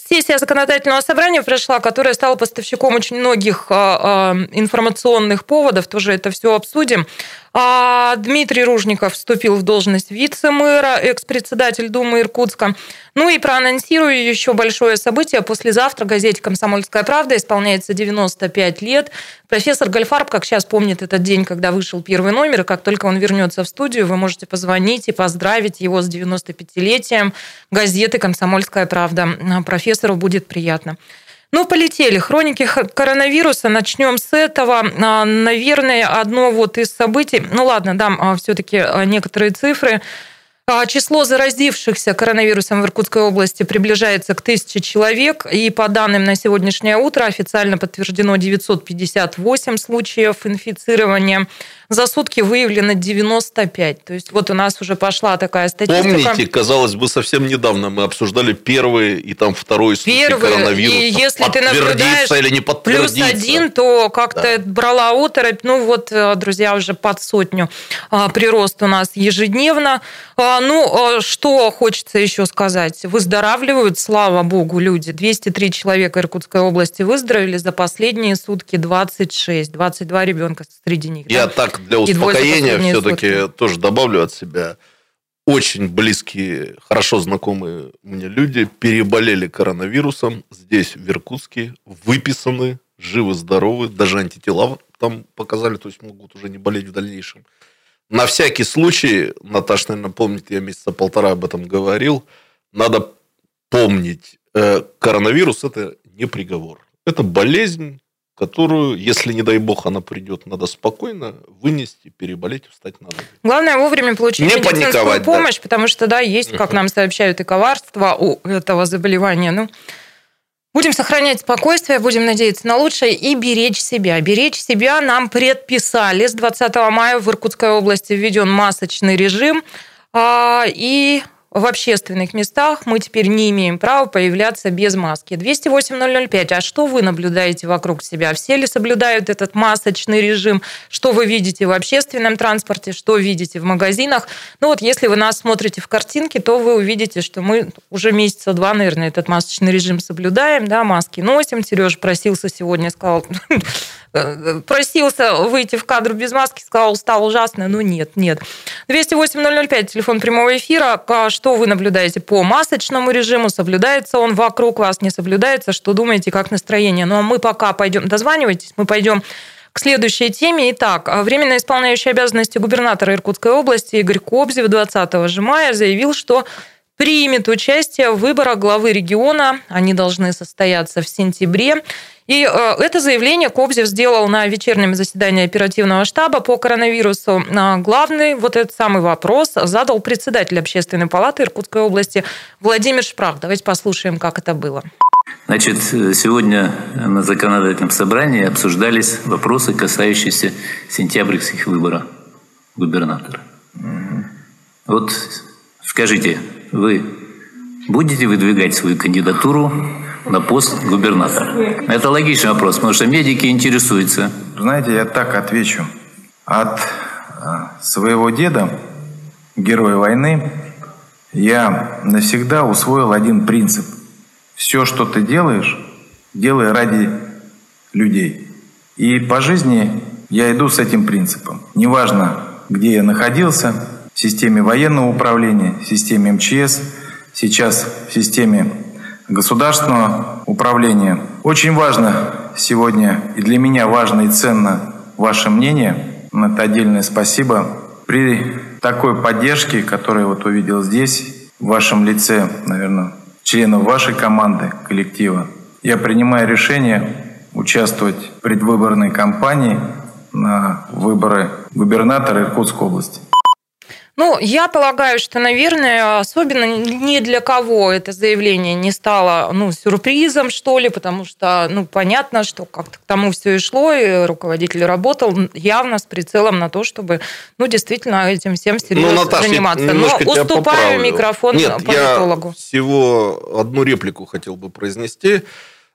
Сессия Законодательного собрания прошла, которая стала поставщиком очень многих информационных поводов, тоже это все обсудим. Дмитрий Ружников вступил в должность вице-мэра, экс-председатель Думы Иркутска. Ну и проанонсирую еще большое событие. Послезавтра газете «Комсомольская правда» исполняется девяносто пять лет. Профессор Гольдфарб, как сейчас помнит этот день, когда вышел первый номер, и как только он вернется в студию, вы можете позвонить и поздравить его с девяносто пятилетием газеты «Комсомольская правда». Профессору будет приятно. Ну, полетели. Хроники коронавируса. Начнем с этого. Наверное, одно вот из событий... Ну, ладно, дам все-таки некоторые цифры. Число заразившихся коронавирусом в Иркутской области приближается к тысяче человек. И по данным на сегодняшнее утро официально подтверждено девятьсот пятьдесят восемь случаев инфицирования. За сутки выявлено девяносто пять. То есть вот у нас уже пошла такая статистика. Помните, казалось бы, совсем недавно мы обсуждали первый и там второй случай коронавируса. И если ты наблюдаешь или не плюс один, то как-то да. брала оторопь. Ну вот, друзья, уже под сотню прирост у нас ежедневно. Ну, что хочется еще сказать. Выздоравливают, слава богу, люди. двести три человека Иркутской области выздоровели. За последние сутки двадцать шесть. двадцать два ребенка среди них. Я да? так для успокоения все-таки сутки. Тоже добавлю от себя. Очень близкие, хорошо знакомые мне люди переболели коронавирусом. Здесь, в Иркутске, выписаны, живы-здоровы. Даже антитела там показали. То есть могут уже не болеть в дальнейшем. На всякий случай, Наташ, наверное, помнит, я месяца полтора об этом говорил, надо помнить, коронавирус – это не приговор. Это болезнь, которую, если, не дай бог, она придет, надо спокойно вынести, переболеть, встать надо. Главное, вовремя получить не медицинскую помощь, да. потому что, да, есть, как нам сообщают, и коварство у этого заболевания. Ну, будем сохранять спокойствие, будем надеяться на лучшее и беречь себя. Беречь себя нам предписали. С двадцатого мая в Иркутской области введен масочный режим. И в общественных местах мы теперь не имеем права появляться без маски. двести восемь ноль ноль пять. А что вы наблюдаете вокруг себя? Все ли соблюдают этот масочный режим? Что вы видите в общественном транспорте? Что видите в магазинах? Ну вот если вы нас смотрите в картинке, то вы увидите, что мы уже месяца два, наверное, этот масочный режим соблюдаем, да, маски носим. Сережа просился сегодня, сказал... просился выйти в кадр без маски, сказал, стало ужасно, но нет, нет. двести восемь ноль ноль пять, телефон прямого эфира. Что вы наблюдаете по масочному режиму? Соблюдается он вокруг вас, не соблюдается? Что думаете, как настроение? Ну, а мы пока пойдем, дозванивайтесь, мы пойдем к следующей теме. Итак, временно исполняющий обязанности губернатора Иркутской области Игорь Кобзев двадцатого мая заявил, что примет участие в выборах главы региона. Они должны состояться в сентябре. И это заявление Кобзев сделал на вечернем заседании оперативного штаба по коронавирусу. Главный вот этот самый вопрос задал председатель Общественной палаты Иркутской области Владимир Шпрах. Давайте послушаем, как это было. Значит, сегодня на законодательном собрании обсуждались вопросы, касающиеся сентябрьских выборов губернатора. Вот скажите, вы будете выдвигать свою кандидатуру на пост губернатора? Это логичный вопрос, потому что медики интересуются. Знаете, я так отвечу. От своего деда, героя войны, я навсегда усвоил один принцип. Все, что ты делаешь, делай ради людей. И по жизни я иду с этим принципом. Неважно, где я находился, в системе военного управления, в системе эм че эс, сейчас в системе государственного управления. Очень важно сегодня, и для меня важно и ценно ваше мнение. Это отдельное спасибо. При такой поддержке, которую я вот увидел здесь, в вашем лице, наверное, членов вашей команды, коллектива, я принимаю решение участвовать в предвыборной кампании на выборы губернатора Иркутской области. Ну, я полагаю, что, наверное, особенно ни для кого это заявление не стало, ну, сюрпризом, что ли, потому что, ну, понятно, что как-то к тому все и шло, и руководитель работал явно с прицелом на то, чтобы, ну, действительно этим всем серьезно, ну, Наташа, заниматься. Но уступаю микрофон политологу. Нет, я всего одну реплику хотел бы произнести.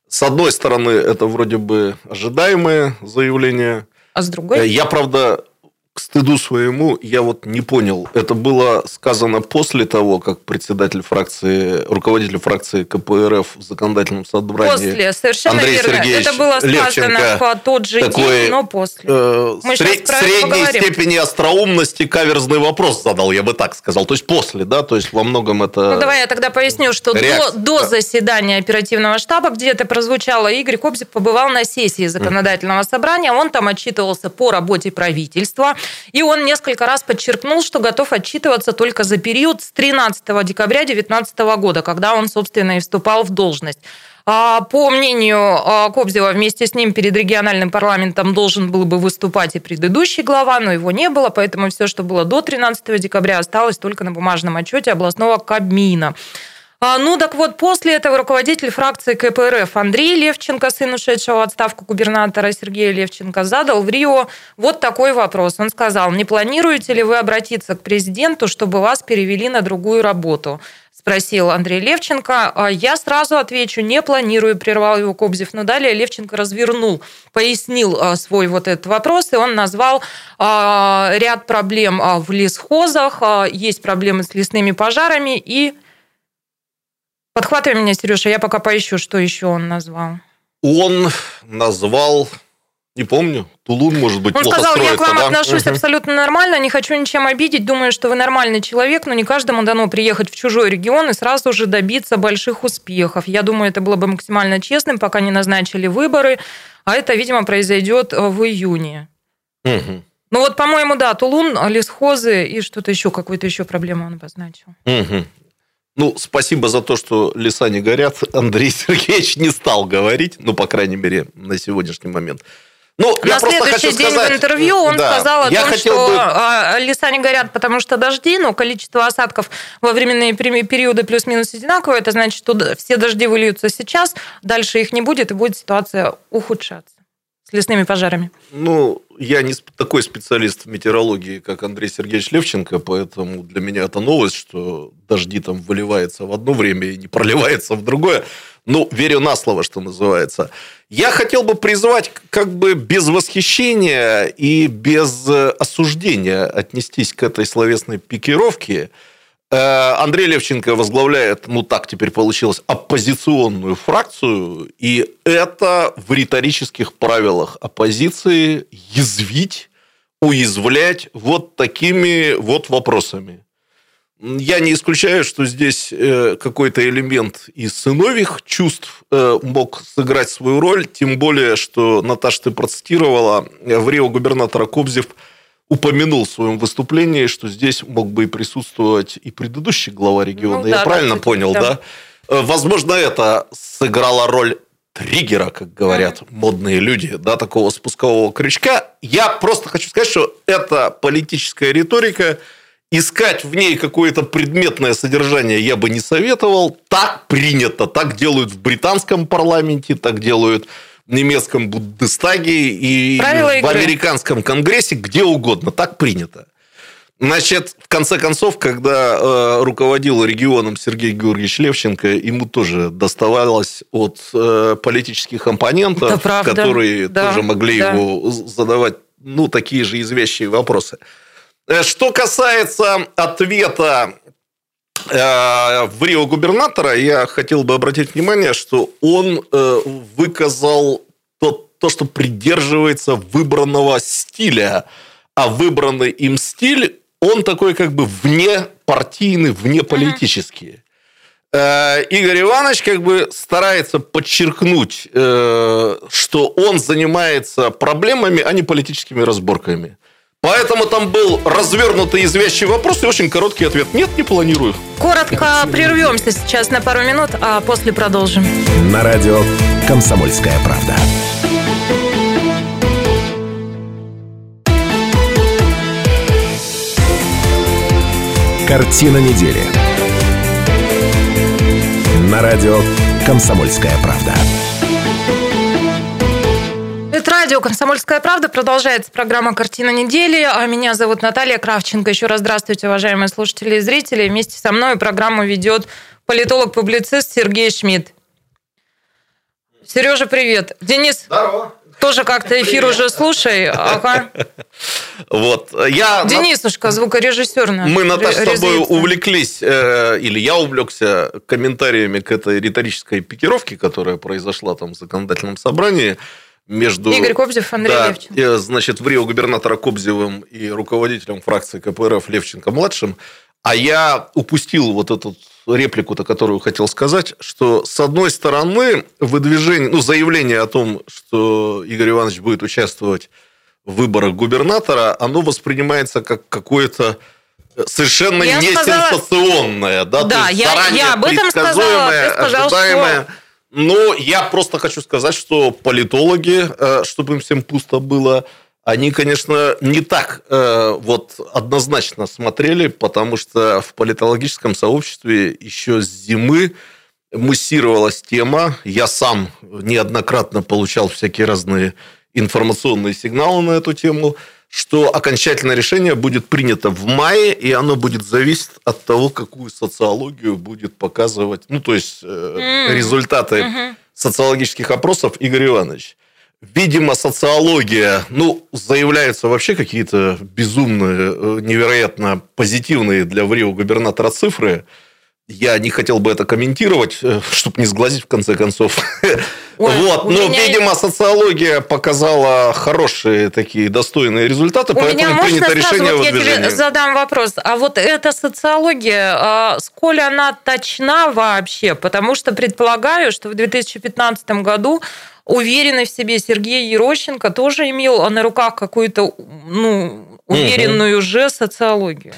С одной стороны, это вроде бы ожидаемое заявление. А с другой? Я, правда... К стыду своему, я вот не понял. Это было сказано после того, как председатель фракции, руководитель фракции ка пэ эр эф в законодательном собрании после, совершенно Андрей верно. Сергеевич это было Левченко, сказано по тот же такой, день, но после. Э, Мы сред, средней поговорим. Степени остроумности каверзный вопрос задал, я бы так сказал. То есть после, да, то есть во многом это... Ну, давай я тогда поясню, что до, до заседания оперативного штаба, где это прозвучало, Игорь Кобзев побывал на сессии законодательного mm. собрания, он там отчитывался по работе правительства. И он несколько раз подчеркнул, что готов отчитываться только за период с тринадцатого декабря две тысячи девятнадцатого года, когда он, собственно, и вступал в должность. По мнению Кобзева, вместе с ним перед региональным парламентом должен был бы выступать и предыдущий глава, но его не было, поэтому все, что было до тринадцатого декабря, осталось только на бумажном отчете областного Кабмина. Ну, так вот, после этого руководитель фракции ка пэ эр эф Андрей Левченко, сын ушедшего в отставку губернатора Сергея Левченко, задал в Рио вот такой вопрос. Он сказал, не планируете ли вы обратиться к президенту, чтобы вас перевели на другую работу? Спросил Андрей Левченко. Я сразу отвечу, не планирую, прервал его Кобзев. Но далее Левченко развернул, пояснил свой вот этот вопрос, и он назвал ряд проблем в лесхозах, есть проблемы с лесными пожарами и... Подхватывай меня, Сережа, я пока поищу, что еще он назвал. Он назвал, не помню, Тулун, может быть, он плохо сказал, строится, я к вам да? отношусь угу. абсолютно нормально, не хочу ничем обидеть, думаю, что вы нормальный человек, но не каждому дано приехать в чужой регион и сразу же добиться больших успехов. Я думаю, это было бы максимально честным, пока не назначили выборы, а это, видимо, произойдет в июне. Угу. Ну вот, по-моему, да, Тулун, лесхозы и что-то еще, какую-то еще проблему он обозначил. Угу. Ну, спасибо за то, что леса не горят. Андрей Сергеевич не стал говорить, ну, по крайней мере, на сегодняшний момент. Ну, на следующий день сказать, в интервью он да, сказал о том, что бы... леса не горят, потому что дожди, но количество осадков во временные периоды плюс-минус одинаковое. Это значит, что все дожди выльются сейчас, дальше их не будет, и будет ситуация ухудшаться. с лесными пожарами? Ну, я не такой специалист в метеорологии, как Андрей Сергеевич Левченко, поэтому для меня это новость, что дожди там выливаются в одно время и не проливаются в другое. Ну, верю на слово, что называется. Я хотел бы призвать как бы без восхищения и без осуждения отнестись к этой словесной пикировке. Андрей Левченко возглавляет, ну так теперь получилось, оппозиционную фракцию, и это в риторических правилах оппозиции язвить, уязвлять вот такими вот вопросами. Я не исключаю, что здесь какой-то элемент из сыновьих чувств мог сыграть свою роль, тем более, что, Наташа, ты процитировала, в Рио губернатора Кобзев упомянул в своем выступлении, что здесь мог бы и присутствовать и предыдущий глава региона. Ну, Я да, правильно да, понял, да. да? Возможно, это сыграло роль триггера, как говорят да. модные люди, да, такого спускового крючка. Я просто хочу сказать, что это политическая риторика. Искать в ней какое-то предметное содержание я бы не советовал. Так принято. Так делают в британском парламенте, так делают в немецком Бундестаге и в американском конгрессе, где угодно. Так принято. Значит, в конце концов, когда э, руководил регионом Сергей Георгиевич Левченко, ему тоже доставалось от э, политических оппонентов, которые да. тоже могли да. его задавать ну, такие же извечные вопросы. Что касается ответа в Рио губернатора, я хотел бы обратить внимание, что он выказал то, то, что придерживается выбранного стиля. А выбранный им стиль, он такой как бы внепартийный, внеполитический. Игорь Иванович как бы старается подчеркнуть, что он занимается проблемами, а не политическими разборками. Поэтому там был развернутый извязчий вопрос и очень короткий ответ. Нет, не планирую. Коротко прервемся сейчас на пару минут, а после продолжим. На радио «Комсомольская правда». Картина недели. На радио «Комсомольская правда». Радио «Комсомольская правда». Продолжается программа «Картина недели». А меня зовут Наталья Кравченко. Еще раз здравствуйте, уважаемые слушатели и зрители. Вместе со мной программу ведет политолог-публицист Сергей Шмидт. Сережа, привет. Денис, здорово. Тоже как-то эфир привет. Уже слушай. Ага. Вот. Я... Денисушка, звукорежиссер. Мы, Наташа, р- с тобой резвится. увлеклись, э, или я увлекся комментариями к этой риторической пикировке, которая произошла там в Законодательном собрании. Между, Игорь Кобзев, Андрей да, Левченко. Значит, в Рио губернатора Кобзевым и руководителем фракции ка пэ эр эф Левченко-младшим. А я упустил вот эту реплику-то, которую хотел сказать, что, с одной стороны, выдвижение, ну, заявление о том, что Игорь Иванович будет участвовать в выборах губернатора, оно воспринимается как какое-то совершенно я не сказала... сенсационное. Да, да я, я об этом сказала. Ты сказал, ожидаемое... что... Но я просто хочу сказать, что политологи, чтобы им всем пусто было, они, конечно, не так вот однозначно смотрели, потому что в политологическом сообществе еще с зимы муссировалась тема. Я сам неоднократно получал всякие разные информационные сигналы на эту тему, что окончательное решение будет принято в мае, и оно будет зависеть от того, какую социологию будет показывать, ну, то есть, э, результаты mm-hmm. социологических опросов Игорь Иванович. Видимо, социология, ну, заявляются вообще какие-то безумные, невероятно позитивные для ВРИО губернатора цифры. Я не хотел бы это комментировать, чтобы не сглазить, в конце концов. Ой, вот. Но, меня... видимо, социология показала хорошие такие достойные результаты, у поэтому меня принято сразу, решение вот о выдвижении. Я тебе задам вопрос. А вот эта социология, сколь она точна вообще? Потому что предполагаю, что в две тысячи пятнадцатом году уверенный в себе Сергей Ерощенко тоже имел на руках какую-то ну, уверенную угу. же социологию.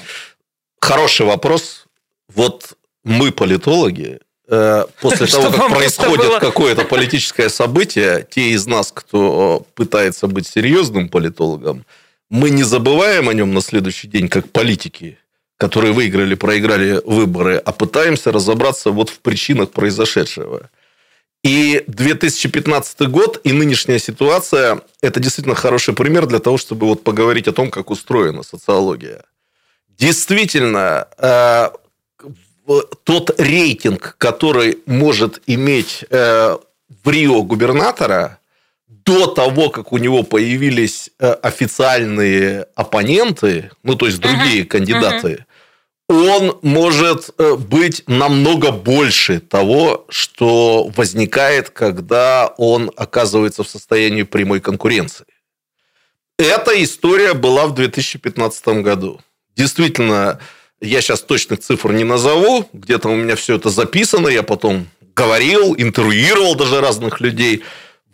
Хороший вопрос. Вот... Мы, политологи, после того, как происходит какое-то политическое событие, те из нас, кто пытается быть серьезным политологом, мы не забываем о нем на следующий день, как политики, которые выиграли, проиграли выборы, а пытаемся разобраться вот в причинах произошедшего. И две тысячи пятнадцатый год и нынешняя ситуация – это действительно хороший пример для того, чтобы вот поговорить о том, как устроена социология. Действительно, тот рейтинг, который может иметь в Рио губернатора, до того, как у него появились официальные оппоненты, ну, то есть другие uh-huh. кандидаты, uh-huh. он может быть намного больше того, что возникает, когда он оказывается в состоянии прямой конкуренции. Эта история была в две тысячи пятнадцатом году. Действительно, я сейчас точных цифр не назову, где-то у меня все это записано, я потом говорил, интервьюировал даже разных людей.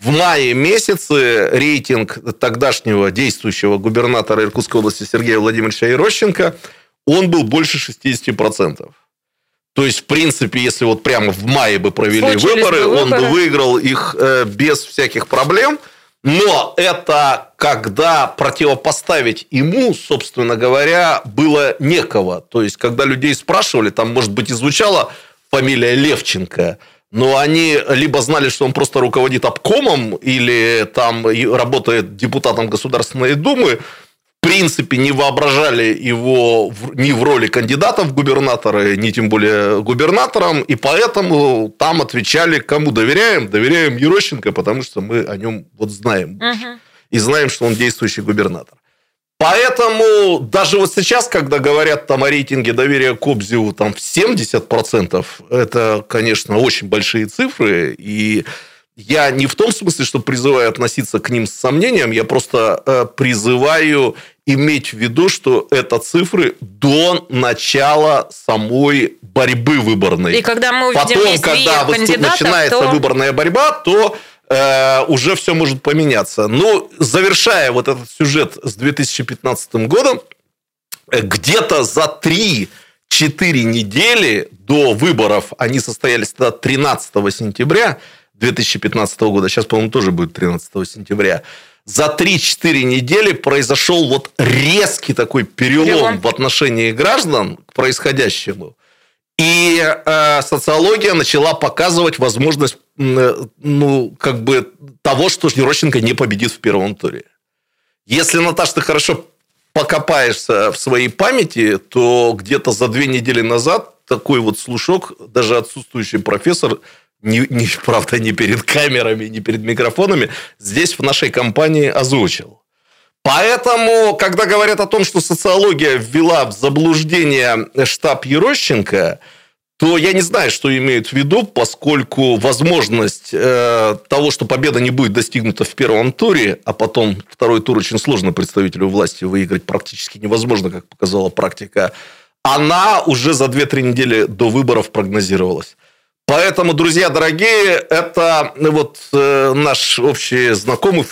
В мае месяце рейтинг тогдашнего действующего губернатора Иркутской области Сергея Владимировича Ерощенко – он был больше шестьдесят процентов. То есть, в принципе, если вот прямо в мае бы провели выборы, он бы выиграл их без всяких проблем. Но это когда противопоставить ему, собственно говоря, было некого. То есть, когда людей спрашивали, там, может быть, и звучала фамилия Левченко, но они либо знали, что он просто руководит обкомом, или там работает депутатом Государственной Думы, в принципе, не воображали его ни в роли кандидата в губернаторы, ни тем более губернатором, и поэтому там отвечали, кому доверяем, доверяем Ерощенко, потому что мы о нем вот знаем uh-huh. и знаем, что он действующий губернатор. Поэтому даже вот сейчас, когда говорят там о рейтинге доверия Кобзеву там в семьдесят процентов, это, конечно, очень большие цифры, и я не в том смысле, что призываю относиться к ним с сомнением, я просто призываю иметь в виду, что это цифры до начала самой борьбы выборной. И когда мы увидим потом, когда вот начинается то... выборная борьба, то э, уже все может поменяться. Но завершая вот этот сюжет с две тысячи пятнадцатым годом, где-то за три-четыре недели до выборов, они состоялись тогда тринадцатого сентября, две тысячи пятнадцатого года, сейчас, по-моему, тоже будет тринадцатого сентября, за три-четыре недели произошел вот резкий такой перелом, перелом в отношении граждан к происходящему. И э, социология начала показывать возможность э, ну, как бы того, что Ерощенко не победит в первом туре. Если, Наташ, ты хорошо покопаешься в своей памяти, то где-то за две недели назад такой вот слушок, даже отсутствующий профессор, Не, не, правда, не перед камерами, не перед микрофонами, здесь в нашей компании озвучил. Поэтому, когда говорят о том, что социология ввела в заблуждение штаб Ерощенко, то я не знаю, что имеют в виду, поскольку возможность э, того, что победа не будет достигнута в первом туре, а потом второй тур очень сложно представителю власти выиграть, практически невозможно, как показала практика, она уже за две-три недели до выборов прогнозировалась. Поэтому, друзья дорогие, это вот э, наш общий знакомый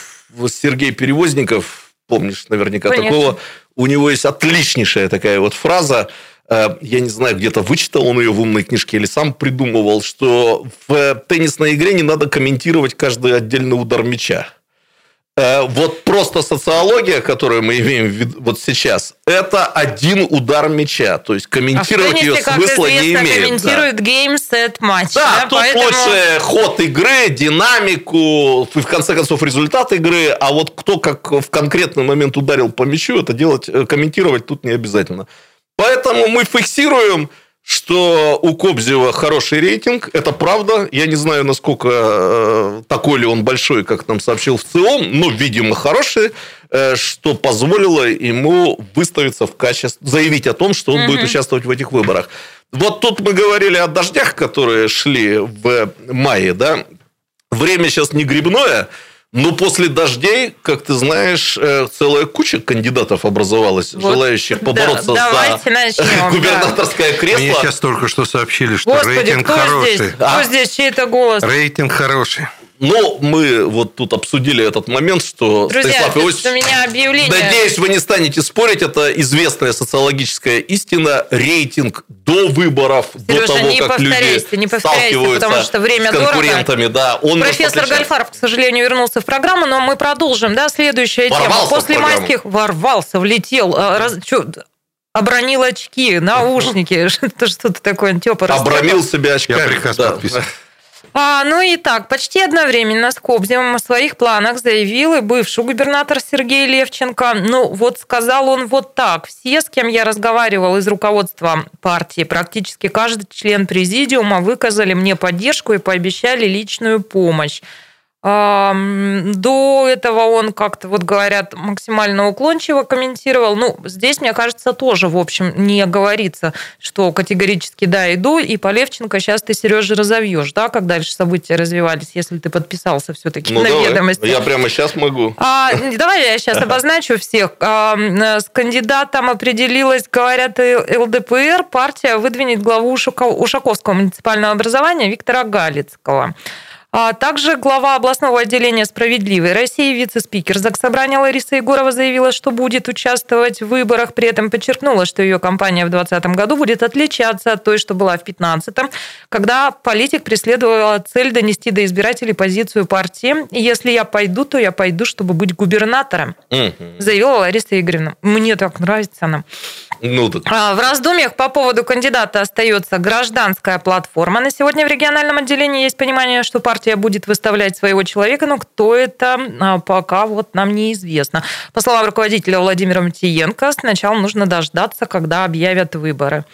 Сергей Перевозников, помнишь наверняка Конечно. Такого, у него есть отличнейшая такая вот фраза, э, я не знаю, где-то вычитал он ее в умной книжке или сам придумывал, что в теннисной игре не надо комментировать каждый отдельный удар мяча. Э, вот просто социология, которую мы имеем в виду вот сейчас, это один удар мяча, то есть комментировать а ее смысла не имеет. Комментирует геймсет матч. Да, да, тут поэтому... лучше ход игры, динамику, и в конце концов результат игры, а вот кто как в конкретный момент ударил по мячу, это делать, комментировать тут не обязательно. Поэтому мы фиксируем, что у Кобзева хороший рейтинг, это правда. Я не знаю, насколько э, такой ли он большой, как нам сообщил в ЦИОМ, но, видимо, хороший, э, что позволило ему выставиться в качестве... заявить о том, что он mm-hmm. будет участвовать в этих выборах. Вот тут мы говорили о дождях, которые шли в мае, да. Время сейчас не грибное, но после дождей, как ты знаешь, целая куча кандидатов образовалась, вот, желающих побороться да, за начнем, губернаторское да. кресло. Мне сейчас только что сообщили, что Господи, рейтинг кто хороший. Здесь? А? Кто здесь? Чей-то голос? Рейтинг хороший. Но мы вот тут обсудили этот момент, что... Друзья, Станислав Иосифович, у меня объявление. Надеюсь, вы не станете спорить. Это известная социологическая истина. Рейтинг до выборов, Сережа, до того, не как люди не сталкиваются потому что время с конкурентами. Да, он профессор Гольдфарб, к сожалению, вернулся в программу, но мы продолжим. Да, следующая ворвался тема. После майских ворвался, влетел... Раз... Обронил очки, наушники, что-то такое. Обронил себя очками. Я приказ подписываю. А, ну и так, почти одновременно с Кобзевым о своих планах заявил и бывший губернатор Сергей Левченко. Ну вот сказал он вот так. Все, с кем я разговаривал из руководства партии, практически каждый член президиума, выказали мне поддержку и пообещали личную помощь. До этого он как-то, вот говорят, максимально уклончиво комментировал. Ну, здесь, мне кажется, тоже, в общем, не говорится, что категорически да, иду, и по Левченко сейчас ты, Сережа, разовьешь, да, как дальше события развивались, если ты подписался все-таки ну, на давай. Ведомости. Я прямо сейчас могу. А, давай я сейчас обозначу всех. А, с кандидатом определилась, говорят, ЛДПР, партия выдвинет главу Ушаковского муниципального образования Виктора Галицкого. А также глава областного отделения «Справедливой России», вице-спикер Заксобрания Лариса Егорова заявила, что будет участвовать в выборах. При этом подчеркнула, что ее кампания в двадцатом году будет отличаться от той, что была в пятнадцатом, когда политик преследовала цель донести до избирателей позицию партии. «Если я пойду, то я пойду, чтобы быть губернатором», mm-hmm. заявила Лариса Игоревна. Мне так нравится она. Ну, так. В раздумьях по поводу кандидата остается гражданская платформа. На сегодня в региональном отделении есть понимание, что партия будет выставлять своего человека, но кто это, пока вот нам неизвестно. По словам руководителя Владимира Матиенко, сначала нужно дождаться, когда объявят выборы.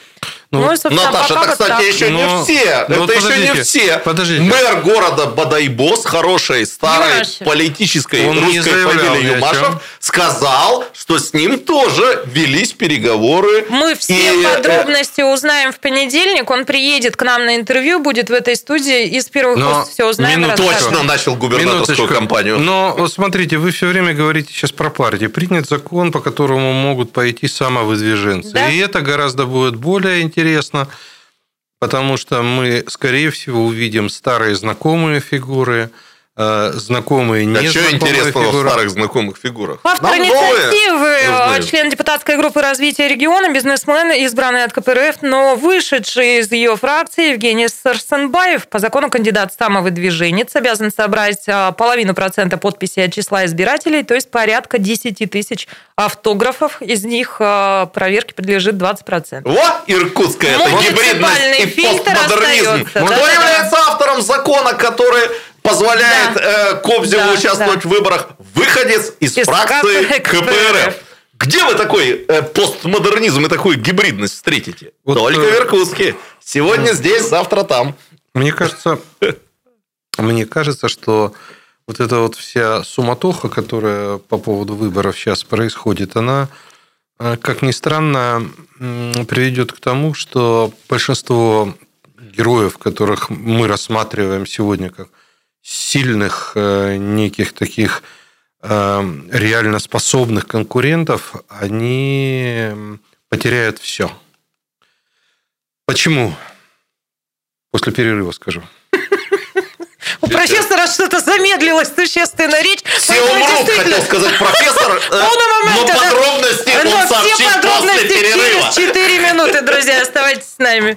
Ну, ну, Наташа, это, кстати, так. еще не но, все. Но это вот еще не все. Подождите. Мэр города Бодайбо с хорошей старой Юмашев. политической он русской фамилией Юмашев сказал, что с ним тоже велись переговоры. Мы все и... подробности узнаем в понедельник. Он приедет к нам на интервью, будет в этой студии. Из первых но уст все узнаем. Минуточку. Точно начал губернаторскую Минуточку. кампанию. Но вот смотрите, вы все время говорите сейчас про партию. Принят закон, по которому могут пойти самовыдвиженцы. Да? И это гораздо будет более интересно. Интересно, потому что мы, скорее всего, увидим старые знакомые фигуры, знакомые не знакомые. А что интересного в старых знакомых фигурах? Автор инициативы, член депутатской группы развития региона, бизнесмен, избранный от ка пэ эр эф, но вышедший из ее фракции Евгений Сарсенбаев, по закону кандидат самовыдвиженец, обязан собрать половину процента подписей от числа избирателей, то есть порядка десять тысяч автографов, из них проверке подлежит двадцать процентов. Вот иркутская это гибридность и постмодернизм. Кто да, является да. автором закона, который позволяет да. э, Кобзеву да, участвовать да. в выборах, выходец из, из фракции ка пэ эр эф. Где вы такой э, постмодернизм и такую гибридность встретите? Вот только э... в Иркутске. Сегодня здесь, завтра там. Мне кажется, мне кажется, что вот эта вот вся суматоха, которая по поводу выборов сейчас происходит, она, как ни странно, приведет к тому, что большинство героев, которых мы рассматриваем сегодня как сильных неких таких реально способных конкурентов, они потеряют все. Почему? После перерыва скажу. У профессора что-то замедлилось существенно речь. Все умрут, хотел сказать профессор, но подробности он сообщит после перерыва. Через четыре минуты, друзья, оставайтесь с нами.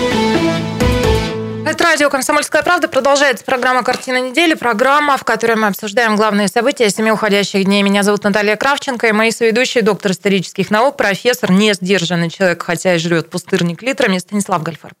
Это радио «Комсомольская правда». Продолжается программа «Картина недели». Программа, в которой мы обсуждаем главные события семи уходящих дней. Меня зовут Наталья Кравченко. И мои соведущие — доктор исторических наук, профессор, не сдержанный человек, хотя и жрет пустырник литрами, Станислав Гольдфарб.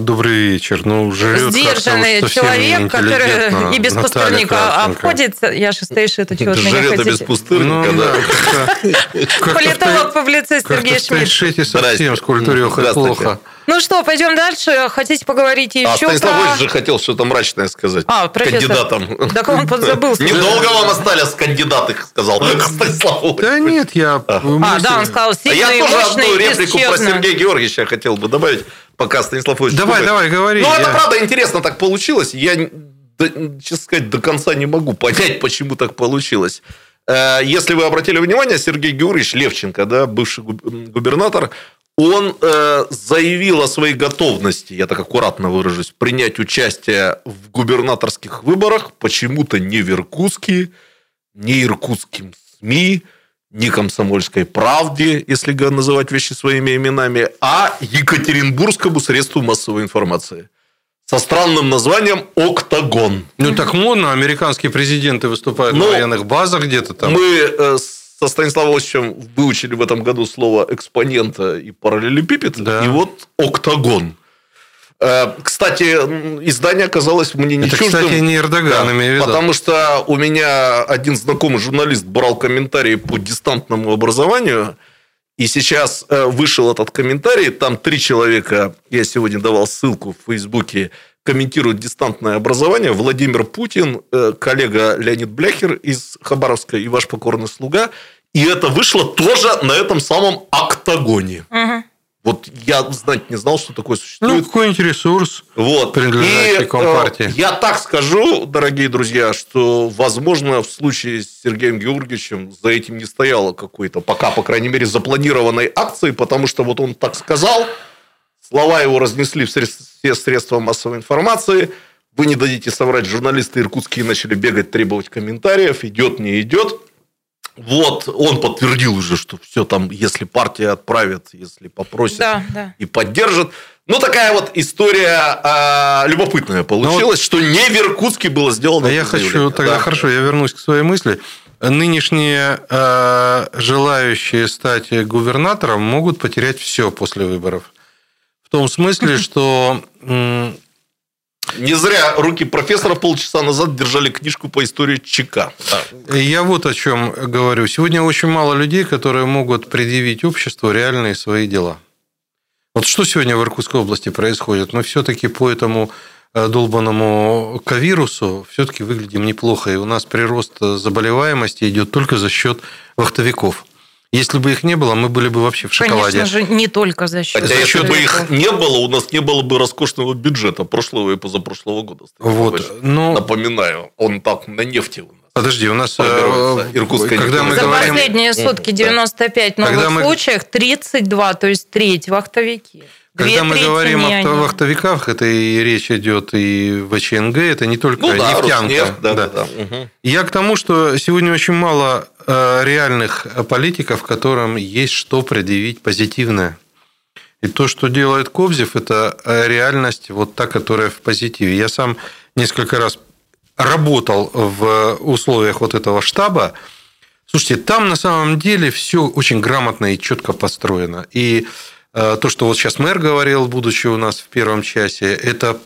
Добрый вечер. Ну, жрет Сдержанный как-то человек, который и без Наталья пустырника Кравченко. Обходится. Я шестейший, это чего-то не хотите. Жрет без пустырника, ну, да. Политолог-публицист Сергей Шмидт. Как-то совсем с культурой плохо. Ну что, пойдем дальше. Хотите поговорить еще а, про... А Станислав же хотел что-то мрачное сказать. А, профессор. Кандидатам. Так он подзабыл. Недолго вам остались кандидаты, сказал Станислав. Да нет, я... А, да, он сказал сильный, мощный, бесчестный. Я тоже одну реплику про Сергея Георгиевича хотел бы добавить, пока Станислав Ильич... Давай, давай, говори. Ну, это правда интересно так получилось. Я, честно сказать, до конца не могу понять, почему так получилось. Если вы обратили внимание, Сергей Георгиевич Левченко, да, бывший губернатор, он э, заявил о своей готовности, я так аккуратно выражусь, принять участие в губернаторских выборах, почему-то не в Иркутске, не иркутским СМИ, не «Комсомольской правде», если называть вещи своими именами, а екатеринбургскому средству массовой информации со странным названием «Октагон». Ну, так модно. Американские президенты выступают Но на военных базах где-то там. Мы со Станиславом Ильичем выучили в этом году слово «экспонента» и «параллелепипед», да. И вот «Октагон». Кстати, издание оказалось мне не Это, чуждым. Кстати, не Эрдоган, да, имею в виду. Потому что у меня один знакомый журналист брал комментарии по дистантному образованию, и сейчас вышел этот комментарий, там три человека, я сегодня давал ссылку в Фейсбуке, комментируют дистантное образование. Владимир Путин, коллега Леонид Бляхер из Хабаровска и ваш покорный слуга. И это вышло тоже на этом самом «Октагоне». Угу. Вот я, знаете, не знал, что такое существует. Ну, какой-нибудь ресурс, вот. принадлежащий компартии. И я так скажу, дорогие друзья, что, возможно, в случае с Сергеем Георгиевичем за этим не стояло какой-то пока, по крайней мере, запланированной акции, потому что вот он так сказал, слова его разнесли все средства массовой информации, вы не дадите соврать, журналисты иркутские начали бегать, требовать комментариев, идет, не идет. Вот, он подтвердил уже, что все там, если партия отправит, если попросит, да, да. и поддержит. Ну, такая вот история а, любопытная получилась, вот, что не в Иркутске было сделано. Да, я хочу, тогда да. хорошо, я вернусь к своей мысли. Нынешние э, желающие стать губернатором могут потерять все после выборов. В том смысле, что... Не зря руки профессора полчаса назад держали книжку по истории ЧК. Да. Я вот о чем говорю. Сегодня очень мало людей, которые могут предъявить обществу реальные свои дела. Вот что сегодня в Иркутской области происходит? Мы все-таки по этому долбанному ковирусу все-таки выглядим неплохо. И у нас прирост заболеваемости идет только за счет вахтовиков. Если бы их не было, мы были бы вообще в шоколаде. Конечно же, не только за счет. Хотя, за счет... если бы их не было, у нас не было бы роскошного бюджета прошлого и позапрошлого года. Вот, но... Напоминаю, он так на нефти у нас. Подожди, у нас... Иркутская когда мы за говорим... последние сутки девяносто пять да. новых мы... случаев, тридцать два, то есть треть вахтовики. Когда мы говорим о вахтовиках, это и речь идет и в ВЧНГ, это не только ну, да, нефтянка. Руснефть, да, да. Да, да. Угу. Я к тому, что сегодня очень мало реальных политиков, которым есть что предъявить позитивное. И то, что делает Кобзев, это реальность вот та, которая в позитиве. Я сам несколько раз работал в условиях вот этого штаба. Слушайте, там на самом деле все очень грамотно и четко построено. И то, что вот сейчас мэр говорил, будучи у нас в первом часе, это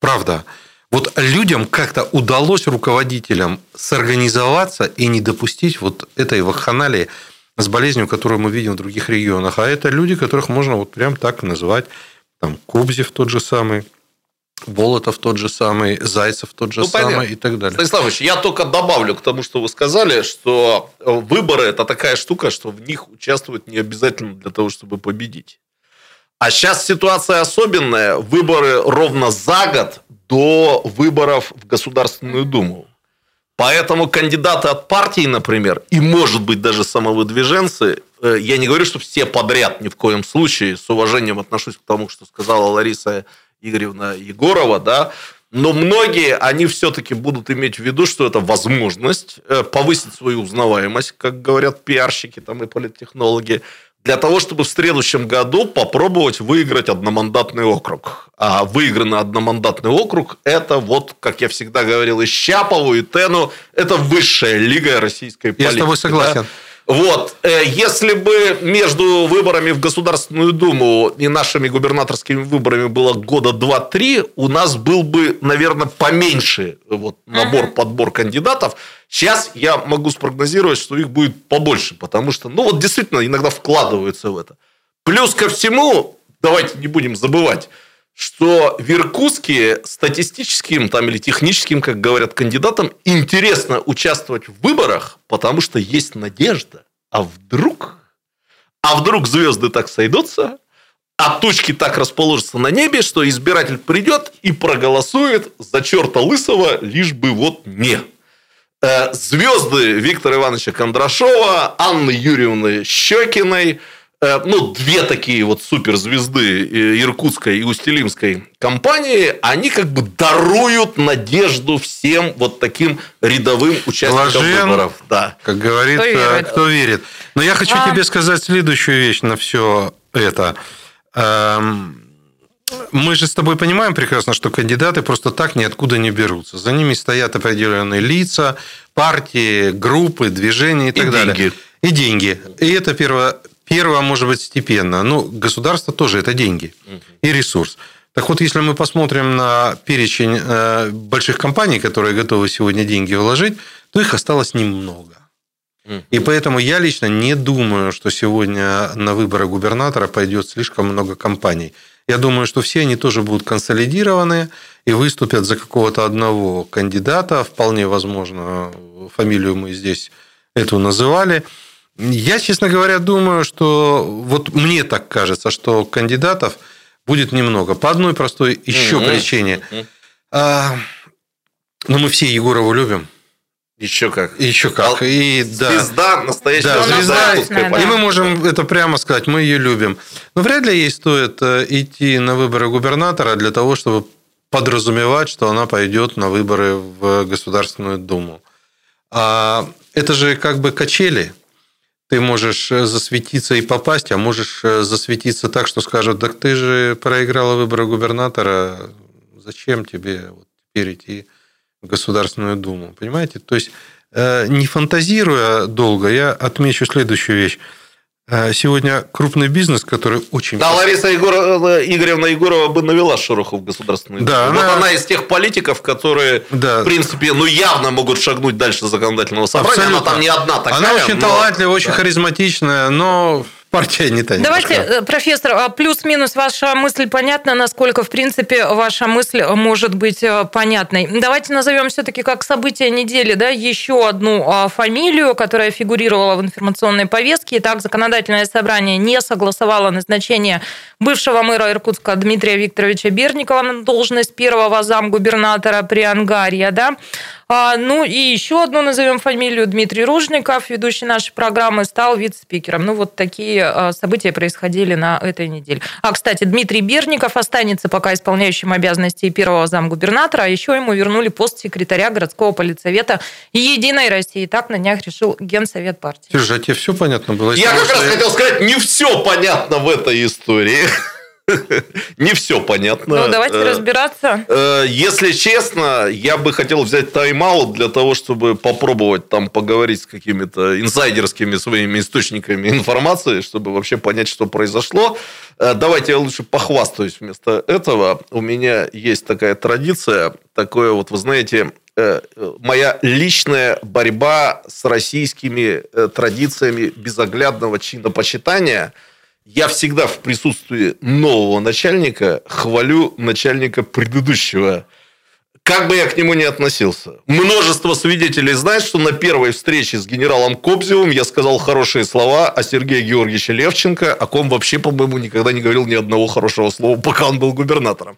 правда. Вот людям как-то удалось, руководителям, сорганизоваться и не допустить вот этой вакханалии с болезнью, которую мы видим в других регионах. А это люди, которых можно вот прям так назвать. Там Кобзев тот же самый, Болотов тот же самый, Зайцев тот же ну, самый понятно. И так далее. Станислав Ильич, я только добавлю к тому, что вы сказали, что выборы – это такая штука, что в них участвовать не обязательно для того, чтобы победить. А сейчас ситуация особенная. Выборы ровно за год до выборов в Государственную Думу. Поэтому кандидаты от партии, например, и, может быть, даже самовыдвиженцы, я не говорю, что все подряд, ни в коем случае, с уважением отношусь к тому, что сказала Лариса Игоревна Егорова, да, но многие, они все-таки будут иметь в виду, что это возможность повысить свою узнаваемость, как говорят пиарщики там и политтехнологи, для того, чтобы в следующем году попробовать выиграть одномандатный округ. А выигранный одномандатный округ – это, вот, как я всегда говорил, и Щапову, и Тену, это высшая лига российской политики. Я с тобой согласен. Да? Вот. Если бы между выборами в Государственную Думу и нашими губернаторскими выборами было года два-три, у нас был бы, наверное, поменьше вот, набор-подбор кандидатов. Сейчас я могу спрогнозировать, что их будет побольше, потому что, ну, вот действительно, иногда вкладываются в это. Плюс ко всему, давайте не будем забывать, что в Иркутске статистическим там, или техническим, как говорят, кандидатам интересно участвовать в выборах, потому что есть надежда. А вдруг? А вдруг звезды так сойдутся, а тучки так расположатся на небе, что избиратель придет и проголосует за черта лысого, лишь бы вот не. Звезды Виктора Ивановича Кондрашова, Анны Юрьевны Щекиной, ну, две такие вот суперзвезды иркутской и устилимской компании, они как бы даруют надежду всем вот таким рядовым участникам Блажен, выборов. Да. Как говорится, кто верит. кто верит. Но я хочу а... тебе сказать следующую вещь на все это. Мы же с тобой понимаем прекрасно, что кандидаты просто так ниоткуда не берутся. За ними стоят определенные лица, партии, группы, движения и так и далее. Деньги. И деньги. И это первое... Первое, может быть, степенно. Ну, государство тоже это деньги и ресурс. Так вот, если мы посмотрим на перечень больших компаний, которые готовы сегодня деньги вложить, то их осталось немного. И поэтому я лично не думаю, что сегодня на выборы губернатора пойдет слишком много компаний. Я думаю, что все они тоже будут консолидированы и выступят за какого-то одного кандидата. Вполне возможно, фамилию мы здесь эту называли. Я, честно говоря, думаю, что вот мне так кажется, что кандидатов будет немного. По одной простой еще mm-hmm. причине. Mm-hmm. А, но мы все Егорову любим. Еще как. Еще как. И, звезда, да, настоящая да, звезда. звезда. И мы можем это прямо сказать, мы ее любим. Но вряд ли ей стоит идти на выборы губернатора для того, чтобы подразумевать, что она пойдет на выборы в Государственную Думу. А это же как бы качели. Ты можешь засветиться и попасть, а можешь засветиться так, что скажут, так ты же проиграла выборы губернатора, зачем тебе вот теперь идти в Государственную Думу, понимаете? То есть, не фантазируя долго, я отмечу следующую вещь. Сегодня крупный бизнес, который очень... Да, Лариса Егорова, Игоревна Егорова бы навела шороху в Государственную Думу. Да, вот она... она из тех политиков, которые, да. в принципе, ну, явно могут шагнуть дальше законодательного собрания. Абсолютно. Она там не одна такая. Она очень но... талантливая, очень да. харизматичная, но... Партия не та. Давайте, немножко. Профессор, плюс-минус ваша мысль понятна, насколько, в принципе, ваша мысль может быть понятной. Давайте назовем все-таки как событие недели, да, еще одну фамилию, которая фигурировала в информационной повестке. Итак, законодательное собрание не согласовало назначение бывшего мэра Иркутска Дмитрия Викторовича Бердникова на должность первого замгубернатора Приангарья, да. Ну и еще одну назовем фамилию. Дмитрий Ружников, ведущий нашей программы, стал вице-спикером. Ну вот такие события происходили на этой неделе. А, кстати, Дмитрий Бердников останется пока исполняющим обязанности первого замгубернатора, а еще ему вернули пост секретаря городского политсовета «Единой России». Так на днях решил Генсовет партии. Сережа, а тебе все понятно было? Я как раз хотел сказать, не все понятно в этой истории. Не все понятно. Ну, давайте разбираться. Если честно, я бы хотел взять тайм-аут для того, чтобы попробовать там поговорить с какими-то инсайдерскими своими источниками информации, чтобы вообще понять, что произошло. Давайте я лучше похвастаюсь вместо этого. У меня есть такая традиция, такое вот, вы знаете, моя личная борьба с российскими традициями безоглядного чинопочитания. Я всегда в присутствии нового начальника хвалю начальника предыдущего. Как бы я к нему ни относился. Множество свидетелей знает, что на первой встрече с генералом Кобзевым я сказал хорошие слова о Сергее Георгиевиче Левченко, о ком вообще, по-моему, никогда не говорил ни одного хорошего слова, пока он был губернатором.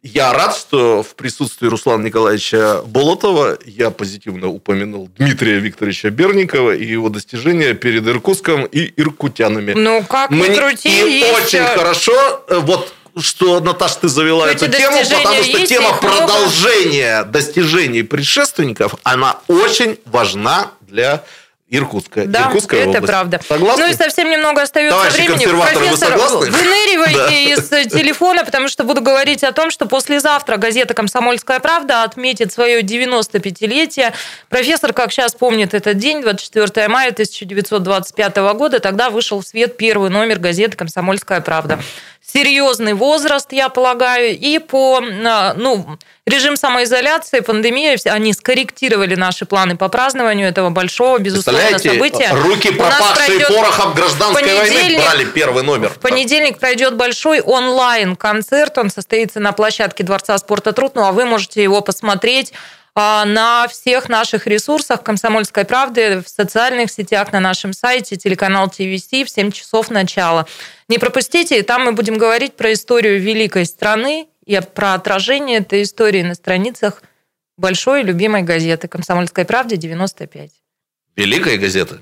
Я рад, что в присутствии Руслана Николаевича Болотова я позитивно упомянул Дмитрия Викторовича Бердникова и его достижения перед Иркутском и иркутянами. Ну, как ни крути, и есть... очень хорошо, вот, что, Наташ, ты завела эти эту тему, потому что есть, тема продолжения много... достижений предшественников, она очень важна для Иркутская, да, Иркутская это область. Правда. Согласны? Ну и совсем немного остается Товарищи времени. Профессор, вы выныривайте да. из телефона, потому что буду говорить о том, что послезавтра газета «Комсомольская правда» отметит свое девяносто пятилетие. Профессор, как сейчас помнит этот день, двадцать четвёртого мая тысяча девятьсот двадцать пятого года, тогда вышел в свет первый номер газеты «Комсомольская правда». Серьезный возраст, я полагаю, и по ну, режим самоизоляции, пандемии, они скорректировали наши планы по празднованию этого большого, безусловно, события. Руки, пропахшие порохом гражданской войны, брали первый номер. В понедельник пройдет большой онлайн-концерт, он состоится на площадке Дворца спорта «Труд», ну а вы можете его посмотреть на всех наших ресурсах «Комсомольской правды», в социальных сетях, на нашем сайте, телеканал ТВС в семь часов начала. Не пропустите, и там мы будем говорить про историю великой страны и про отражение этой истории на страницах большой любимой газеты «Комсомольской правды» девяносто пять. Великой газеты?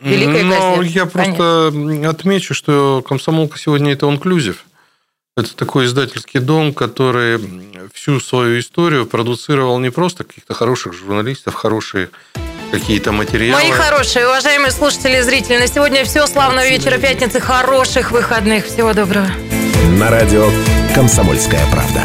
Великой газеты. Ну, я просто Понятно. отмечу, что «Комсомолка» сегодня – это «Онклюзив». Это такой издательский дом, который всю свою историю продуцировал не просто каких-то хороших журналистов, хорошие какие-то материалы. Мои хорошие, уважаемые слушатели и зрители, на сегодня все. Славного вечера, пятницы, хороших выходных. Всего доброго. На радио «Комсомольская правда».